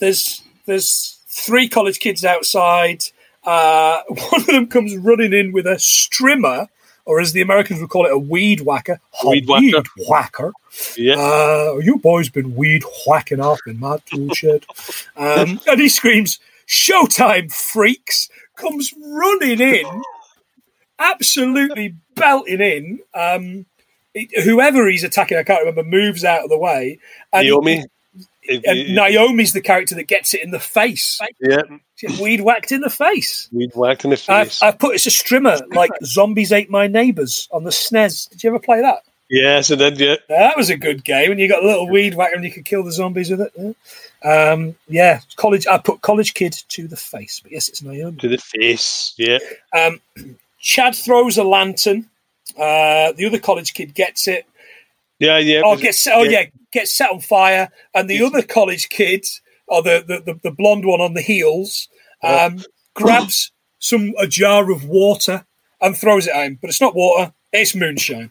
there's three college kids outside. One of them comes running in with a strimmer, or as the Americans would call it, a weed whacker. Weed whacker. Yeah. "You boys been weed whacking up in my tool shed." And he screams, "Showtime, freaks!" Comes running in, absolutely belting in. Whoever he's attacking, I can't remember, moves out of the way. And Naomi. Naomi's the character that gets it in the face. Yeah. Weed whacked in the face. I've put, it's a strimmer, like Zombies Ate My Neighbours on the SNES. Did you ever play that? Yes, I did, yeah. That was a good game, and you got a little weed whacker and you could kill the zombies with it. Yeah. I put college kid to the face. But yes, it's Naomi. To the face, yeah. Chad throws a lantern. The other college kid gets it. Yeah. Gets set on fire, and the other college kid, or the blonde one on the heels, grabs a jar of water and throws it at him. But it's not water; it's moonshine.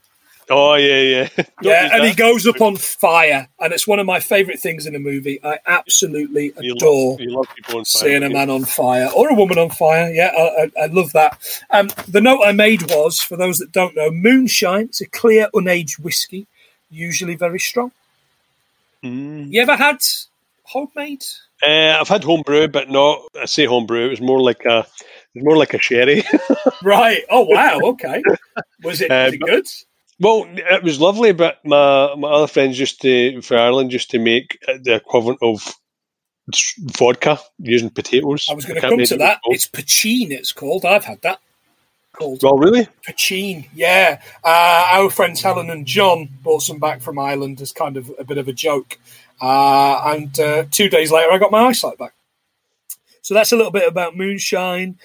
Oh, yeah, yeah. Yeah, and he goes up on fire, and it's one of my favourite things in a movie. I absolutely adore seeing a man on fire, or a woman on fire. Yeah, I love that. The note I made was, for those that don't know, moonshine, it's a clear, unaged whiskey, usually very strong. Mm. You ever had homemade? I've had homebrew, but not, I say homebrew, it was more like a sherry. Right. Oh, wow, okay. Was it good? Well, it was lovely, but my other friends for Ireland used to make the equivalent of vodka using potatoes. I was going to come to that. It's poutine, it's called. I've had that. Oh, really? Poutine, yeah. Our friends Helen and John brought some back from Ireland as kind of a bit of a joke. And 2 days later, I got my eyesight back. So that's a little bit about moonshine.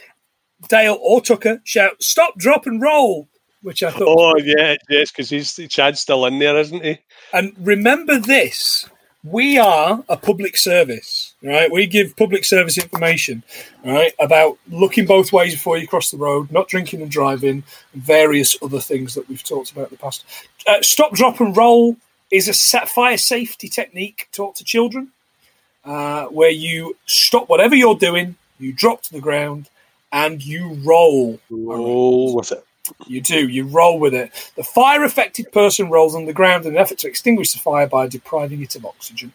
Dale or Tucker shout, "Stop, drop and roll," which I thought... Oh, yeah, yes, because Chad's still in there, isn't he? And remember this, we are a public service, right? We give public service information, right, about looking both ways before you cross the road, not drinking and driving, and various other things that we've talked about in the past. Stop, drop and roll is a fire safety technique taught to children where you stop whatever you're doing, you drop to the ground, and you roll. Roll with it. You do. You roll with it. The fire-affected person rolls on the ground in an effort to extinguish the fire by depriving it of oxygen.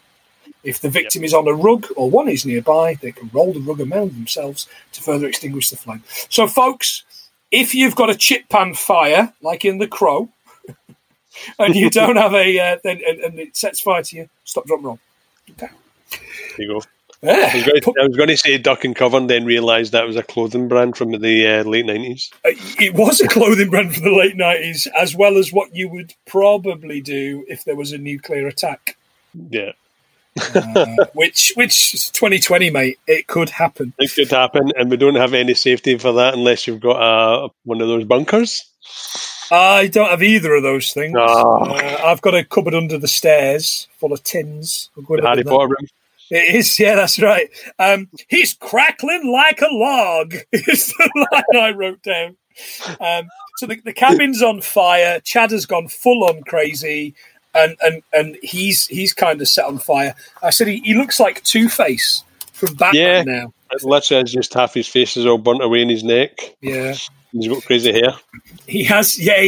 If the victim is on a rug or one is nearby, they can roll the rug around themselves to further extinguish the flame. So, folks, if you've got a chip pan fire, like in The Crow, and you don't have and it sets fire to you, stop, drop, roll. Okay. There you go. Yeah. I was going to say duck and cover and then realised that was a clothing brand from the late 90s. It was a clothing brand from the late 90s, as well as what you would probably do if there was a nuclear attack. Yeah. which 2020, mate, it could happen. It could happen, and we don't have any safety for that unless you've got one of those bunkers. I don't have either of those things. No. I've got a cupboard under the stairs full of tins. The Harry Potter room. It is, yeah, that's right. He's crackling like a log is the line I wrote down. So the cabin's on fire. Chad has gone full on crazy, and he's kind of set on fire. I said he looks like Two-Face from Batman now. Literally, just half his face is all burnt away in his neck. Yeah, he's got crazy hair. He has, yeah.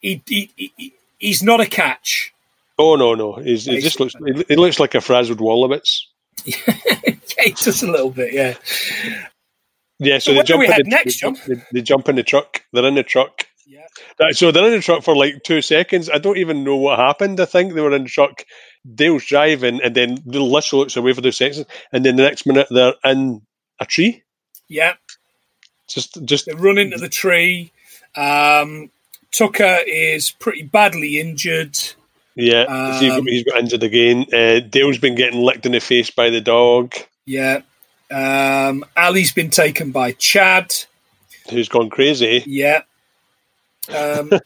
He's not a catch. Oh, no. He just looks like a frazzled Wallabits. Yeah, he does a little bit, yeah. Yeah, so they jump in the truck. They're in the truck. Yeah. So they're in the truck for like 2 seconds. I don't even know what happened. I think they were in the truck. Dale's driving, and then the literally looks away for 2 seconds, and then the next minute they're in a tree. Yeah. Just they run into the tree. Tucker is pretty badly injured. Yeah, he's got injured again. Dale's been getting licked in the face by the dog. Yeah. Ali's been taken by Chad. Who's gone crazy. Yeah. But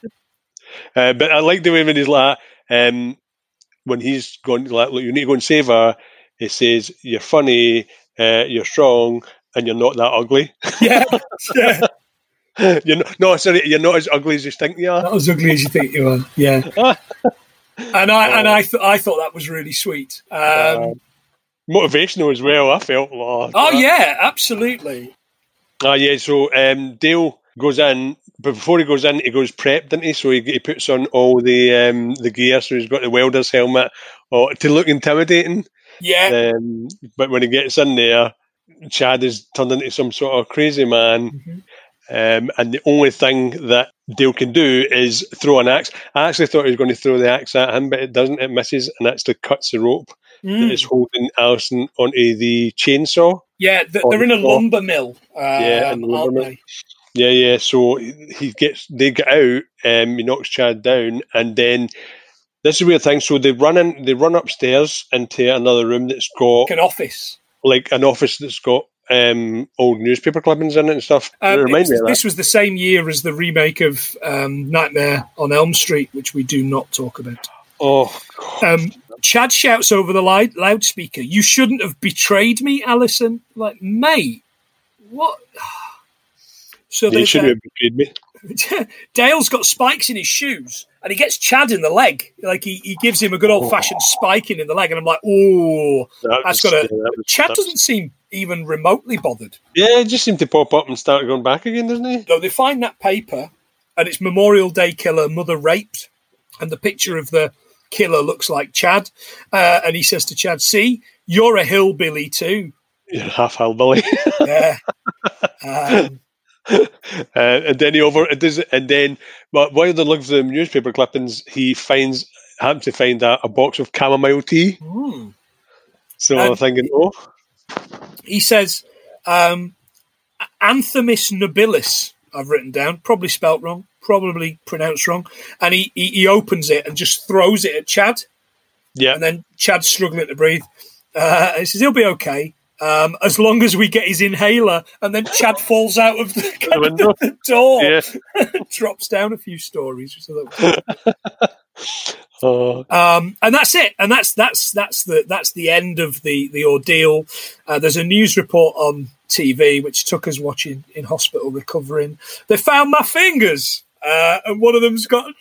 I like the way when he's like, when he's gone, like, look, you need to go and save her, he says, "You're funny, you're strong, and you're not that ugly." Yeah, yeah. You're not as ugly as you think you are. Not as ugly as you think you are, yeah. And I thought that was really sweet, motivational as well. I felt. Yeah, absolutely. Yeah. So Dale goes in, but before he goes in, he goes prepped, doesn't he? So he puts on all the gear. So he's got the welder's helmet, to look intimidating. Yeah. But when he gets in there, Chad is turned into some sort of crazy man. Mm-hmm. And the only thing that Dale can do is throw an axe. I actually thought he was going to throw the axe at him, but it doesn't. It misses and actually cuts the rope that is holding Alison onto the chainsaw. Yeah, they're in a lumber mill. Yeah. So they get out. He knocks Chad down, and then this is a weird thing. So they run upstairs into another room that's got an office, like an office that's got old newspaper clippings in it and stuff. This was the same year as the remake of Nightmare on Elm Street, which we do not talk about. Oh, Chad shouts over the loudspeaker, "You shouldn't have betrayed me, Alison." Like, mate, what? So you shouldn't have betrayed me. Dale's got spikes in his shoes and he gets Chad in the leg. Like he gives him a good old fashioned spiking in the leg. And I'm like, oh, that's got to. Chad doesn't seem even remotely bothered. Yeah, he just seemed to pop up and start going back again, doesn't he? So they find that paper and it's Memorial Day Killer, Mother Raped. And the picture of the killer looks like Chad. And he says to Chad, see, you're a hillbilly too. You're half hillbilly. Yeah. And then he over it does, and then while they're looking for the newspaper clippings, he happens to find a box of chamomile tea. Mm. So I'm thinking, he says, "Anthemis nobilis." I've written down, probably spelt wrong, probably pronounced wrong, and he opens it and just throws it at Chad. Yeah, and then Chad's struggling to breathe. He says he'll be okay. As long as we get his inhaler, and then Chad falls out of the window, of the door, drops down a few stories. So that was... and that's it. And that's the end of the ordeal. There's a news report on TV which Tucker's watching in hospital recovering. They found my fingers, and one of them's got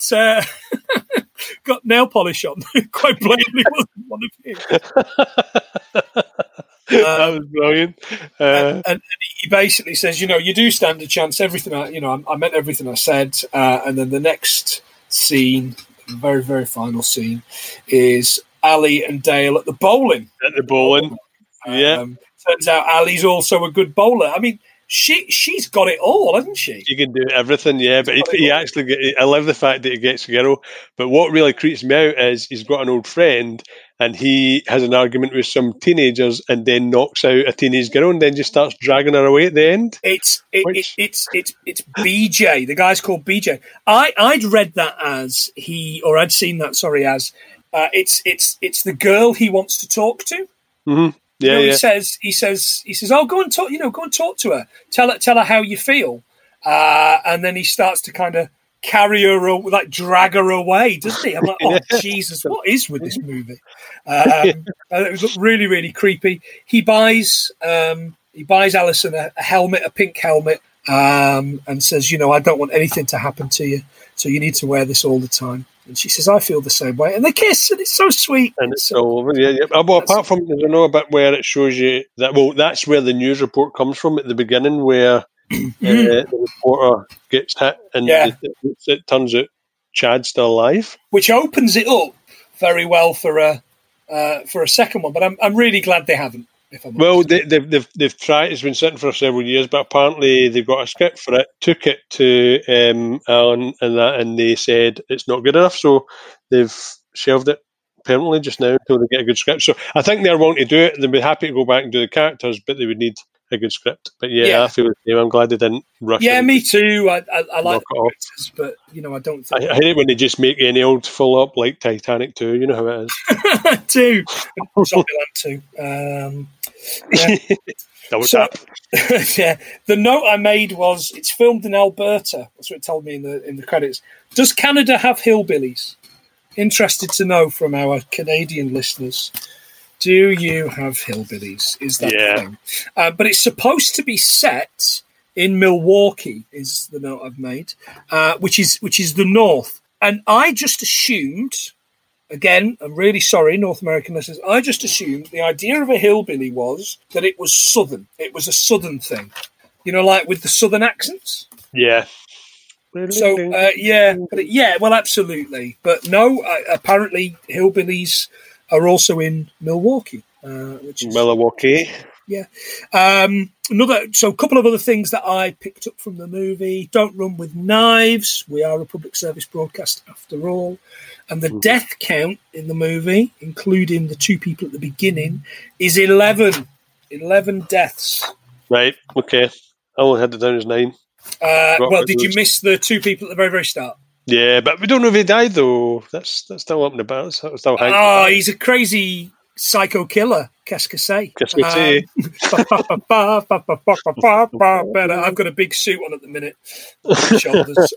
nail polish on. Quite plainly, wasn't one of him. That was brilliant. And he basically says, you do stand a chance. Everything I meant everything I said. And then the next scene, the very, very final scene, is Ali and Dale at the bowling. Turns out Ali's also a good bowler. I mean, she's got it all, hasn't she? She can do everything, yeah. But I love the fact that he gets a girl. But what really creeps me out is he's got an old friend, and he has an argument with some teenagers and then knocks out a teenage girl and then just starts dragging her away at the end. It's BJ. The guy's called BJ. I'd read that I'd seen that, it's the girl he wants to talk to. Mm-hmm. Yeah, He says, oh, go and talk. Go and talk to her. Tell her how you feel. And then he starts to kind of carry her, like drag her away, doesn't he? I'm like, oh, Jesus, what is with this movie? And it was really, really creepy. He buys Alison a helmet, a pink helmet, and says, I don't want anything to happen to you, so you need to wear this all the time. And she says, I feel the same way. And they kiss, and it's so sweet. And it's all over, yeah. Well, apart from, I don't know, about where it shows you that, well, that's where the news report comes from at the beginning, where the reporter gets hit, and it turns out Chad's still alive. Which opens it up very well for a second one, but I'm really glad they haven't. Well, they've tried. It's been sitting for several years, but apparently they've got a script for it. Took it to Alan and they said it's not good enough, so they've shelved it permanently just now until they get a good script. So I think they're wanting to do it. They'd be happy to go back and do the characters, but they would need a good script. But I feel the same. I'm glad they didn't rush it. Yeah, me too. I like the characters, but I don't think... I hate it when they just make any old follow-up like Titanic 2. You know how it is. 2. Zombieland 2. The note I made was it's filmed in Alberta. That's what it told me in the credits. Does Canada have hillbillies? Interested to know from our Canadian listeners. Do you have hillbillies? Is that the thing? But it's supposed to be set in Milwaukee, is the note I've made, which is the north. And I just assumed, again, I'm really sorry, North American listeners, I just assumed the idea of a hillbilly was that it was southern. It was a southern thing, like with the southern accents. Yeah. So, well, absolutely. But no, apparently hillbillies are also in Milwaukee. Milwaukee. Yeah. A couple of other things that I picked up from the movie. Don't run with knives. We are a public service broadcast after all. And the death count in the movie, including the two people at the beginning, is 11. 11 deaths. Right. Okay. I only had it down as 9. Did you miss the two people at the very, very start? Yeah, but we don't know if he died, though. That's still up in the balance. He's a crazy psycho killer. Qu'est-ce que c'est? I've got a big suit on at the minute. Shoulders.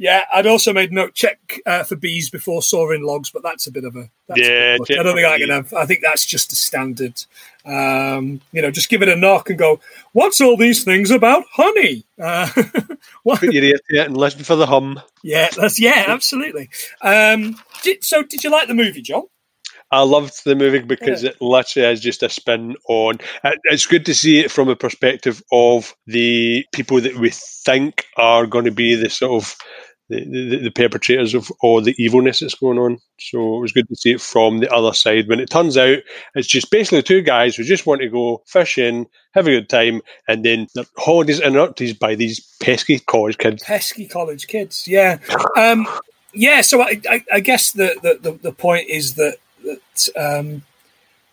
Yeah, I'd also made note, check for bees before sawing logs, but that's a bit of a... I don't think I can have... I think that's just a standard. Just give it a knock and go, what's all these things about honey? Put your ear to it and listen for the hum. Yeah, absolutely. So did you like the movie, John? I loved the movie because it literally is just a spin on. It's good to see it from a perspective of the people that we think are going to be the sort of the perpetrators of all the evilness that's going on. So it was good to see it from the other side. When it turns out, it's just basically two guys who just want to go fishing, have a good time, and then their holidays interrupted by these pesky college kids. Yeah. So I guess the point is that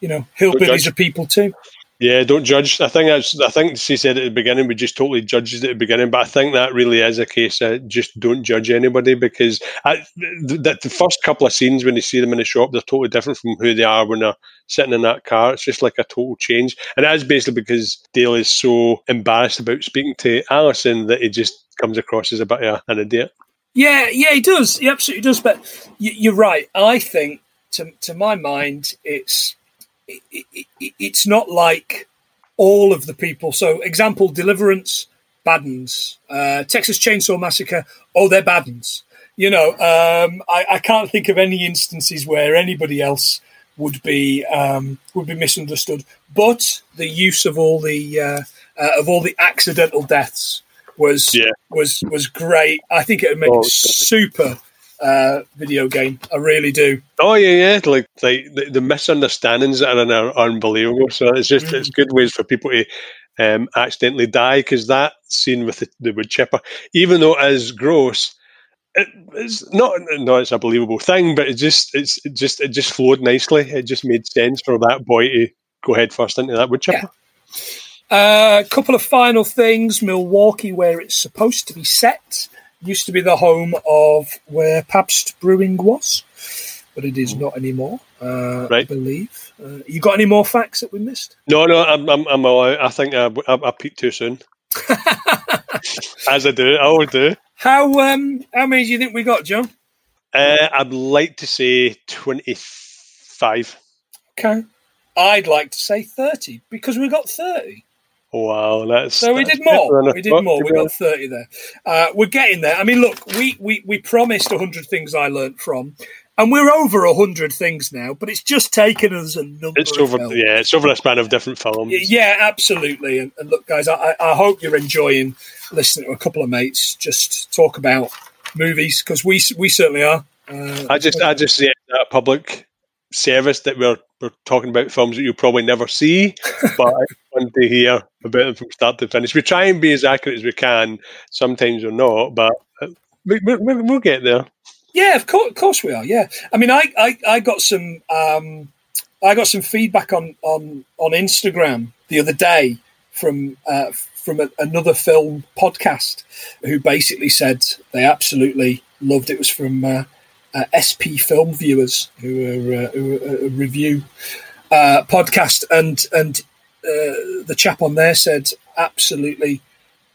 hillbillies are people too. Yeah, don't judge. I think she said at the beginning, we just totally judged at the beginning, but I think that really is a case of just don't judge anybody, because the first couple of scenes when you see them in the shop, they're totally different from who they are when they're sitting in that car. It's just like a total change. And that is basically because Dale is so embarrassed about speaking to Alison that he just comes across as a bit of an idiot. Yeah, he does. He absolutely does. But you're right. I think, to my mind, it's not like all of the people. So, example, Deliverance, bad uns. Texas Chainsaw Massacre, they're bad uns. I can't think of any instances where anybody else would be misunderstood. But the use of all the accidental deaths was great. I think it would make a super video game. I really do. Like the misunderstandings that are in are unbelievable. So it's just it's good ways for people to accidentally die, because that scene with the wood chipper, even though it is gross, it's a believable thing, but it just flowed nicely. It just made sense for that boy to go head first into that wood chipper. A couple of final things. Milwaukee, where it's supposed to be set, used to be the home of where Pabst Brewing was, but it is not anymore, I believe. You got any more facts that we missed? No, I'm all out. I think I peaked too soon. As I do, I always do. How many do you think we got, John? I'd like to say 25. Okay. I'd like to say 30, because we got 30. Wow, we did more. We got 30 there. We're getting there. I mean, look, we promised 100 things I learned from, and we're over 100 things now. But it's just taken us a number. Films. Yeah, it's over a span of different films. Yeah, absolutely. And look, guys, I hope you're enjoying listening to a couple of mates just talk about movies, because we certainly are. I just see that public service that we're talking about films that you'll probably never see, but it's fun to hear about them from start to finish. We try and be as accurate as we can. Sometimes we're not, but we'll get there. Yeah, of course we are. Yeah, I mean, I got some feedback on Instagram the other day from another film podcast who basically said they absolutely loved it. It was from SP Film Viewers, who are a review podcast, and the chap on there said, absolutely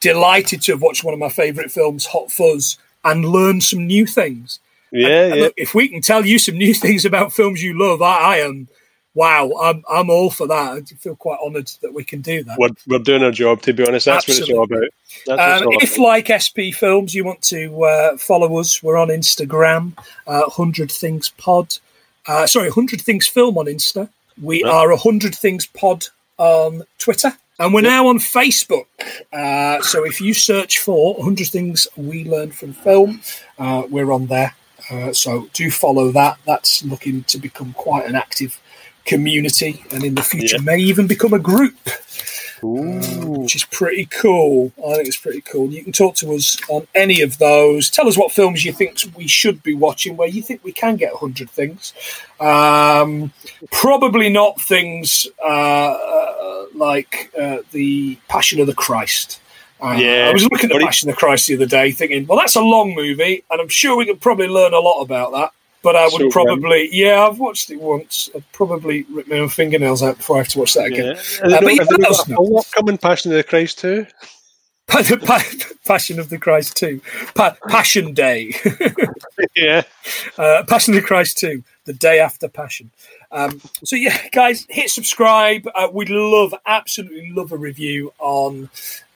delighted to have watched one of my favourite films, Hot Fuzz, and learned some new things. And look, if we can tell you some new things about films you love, I'm all for that. I feel quite honoured that we can do that. We're doing our job, to be honest. That's absolutely what it's all about. If, like SP Films, you want to follow us, we're on Instagram, 100 Things Pod. 100 Things Film on Insta. We are 100 Things Pod on Twitter. And we're now on Facebook. So if you search for 100 Things We Learned from Film, we're on there. So do follow that. That's looking to become quite an active community, and in the future may even become a group. Which is pretty cool. I think it's pretty cool. You can talk to us on any of those. Tell us what films you think we should be watching, where you think we can get 100 things. Probably not things like The Passion of the Christ. I was looking at The Passion of the Christ the other day thinking, well, that's a long movie, and I'm sure we could probably learn a lot about that. But I would I've watched it once. I'd probably rip my own fingernails out before I have to watch that again. Have they got a follow-up coming, Passion of the Christ 2? Passion of the Christ 2. Passion Day. Yeah. Passion of the Christ 2, the day after Passion. So, yeah, guys, hit subscribe. We'd absolutely love a review on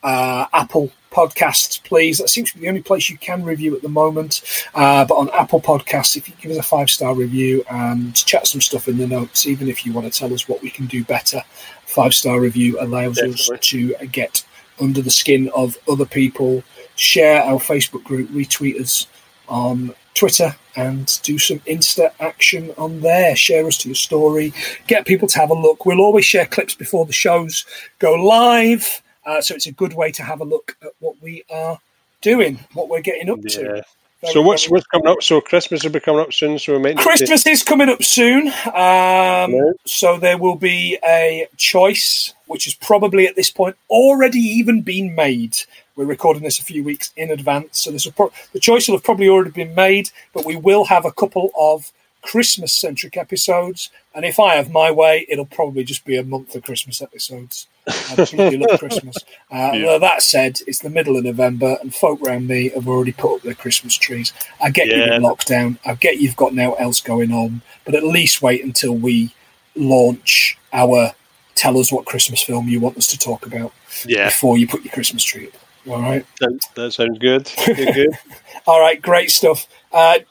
Apple Podcasts, please. That seems to be the only place you can review at the moment. But on Apple Podcasts, if you give us a 5-star review and chat some stuff in the notes, even if you want to tell us what we can do better, 5-star review allows us to get under the skin of other people. Share our Facebook group, retweet us on Twitter, and do some Insta action on there. Share us to your story. Get people to have a look. We'll always share clips before the shows go live, so it's a good way to have a look at what we are doing, what we're getting up to. So what's coming up? So Christmas will be coming up soon. So Christmas is coming up soon. So there will be a choice, which is probably at this point already even been made. We're recording this a few weeks in advance, so this will the choice will have probably already been made. But we will have a couple of Christmas-centric episodes, and if I have my way, it'll probably just be a month of Christmas episodes. I absolutely love Christmas. Well, that said, it's the middle of November, and folk round me have already put up their Christmas trees. I get you're in lockdown. I get you've got now else going on, but at least wait until we launch our tell us what Christmas film you want us to talk about before you put your Christmas tree up. All right. That sounds good. Good. All right, great stuff.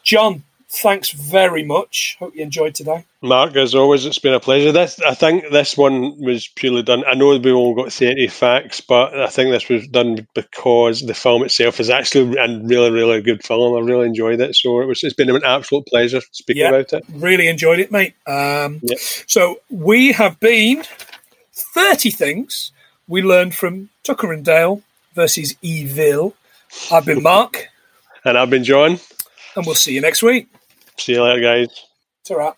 John, thanks very much. Hope you enjoyed today. Mark, as always, it's been a pleasure. I think this one was purely done. I know we've all got 30 facts, but I think this was done because the film itself is actually a really, really good film. I really enjoyed it. So it's been an absolute pleasure speaking about it. Really enjoyed it, mate. So we have been 30 things we learned from Tucker and Dale versus Evil. I've been Mark. And I've been John. And we'll see you next week. See you later, guys. Ta-ra.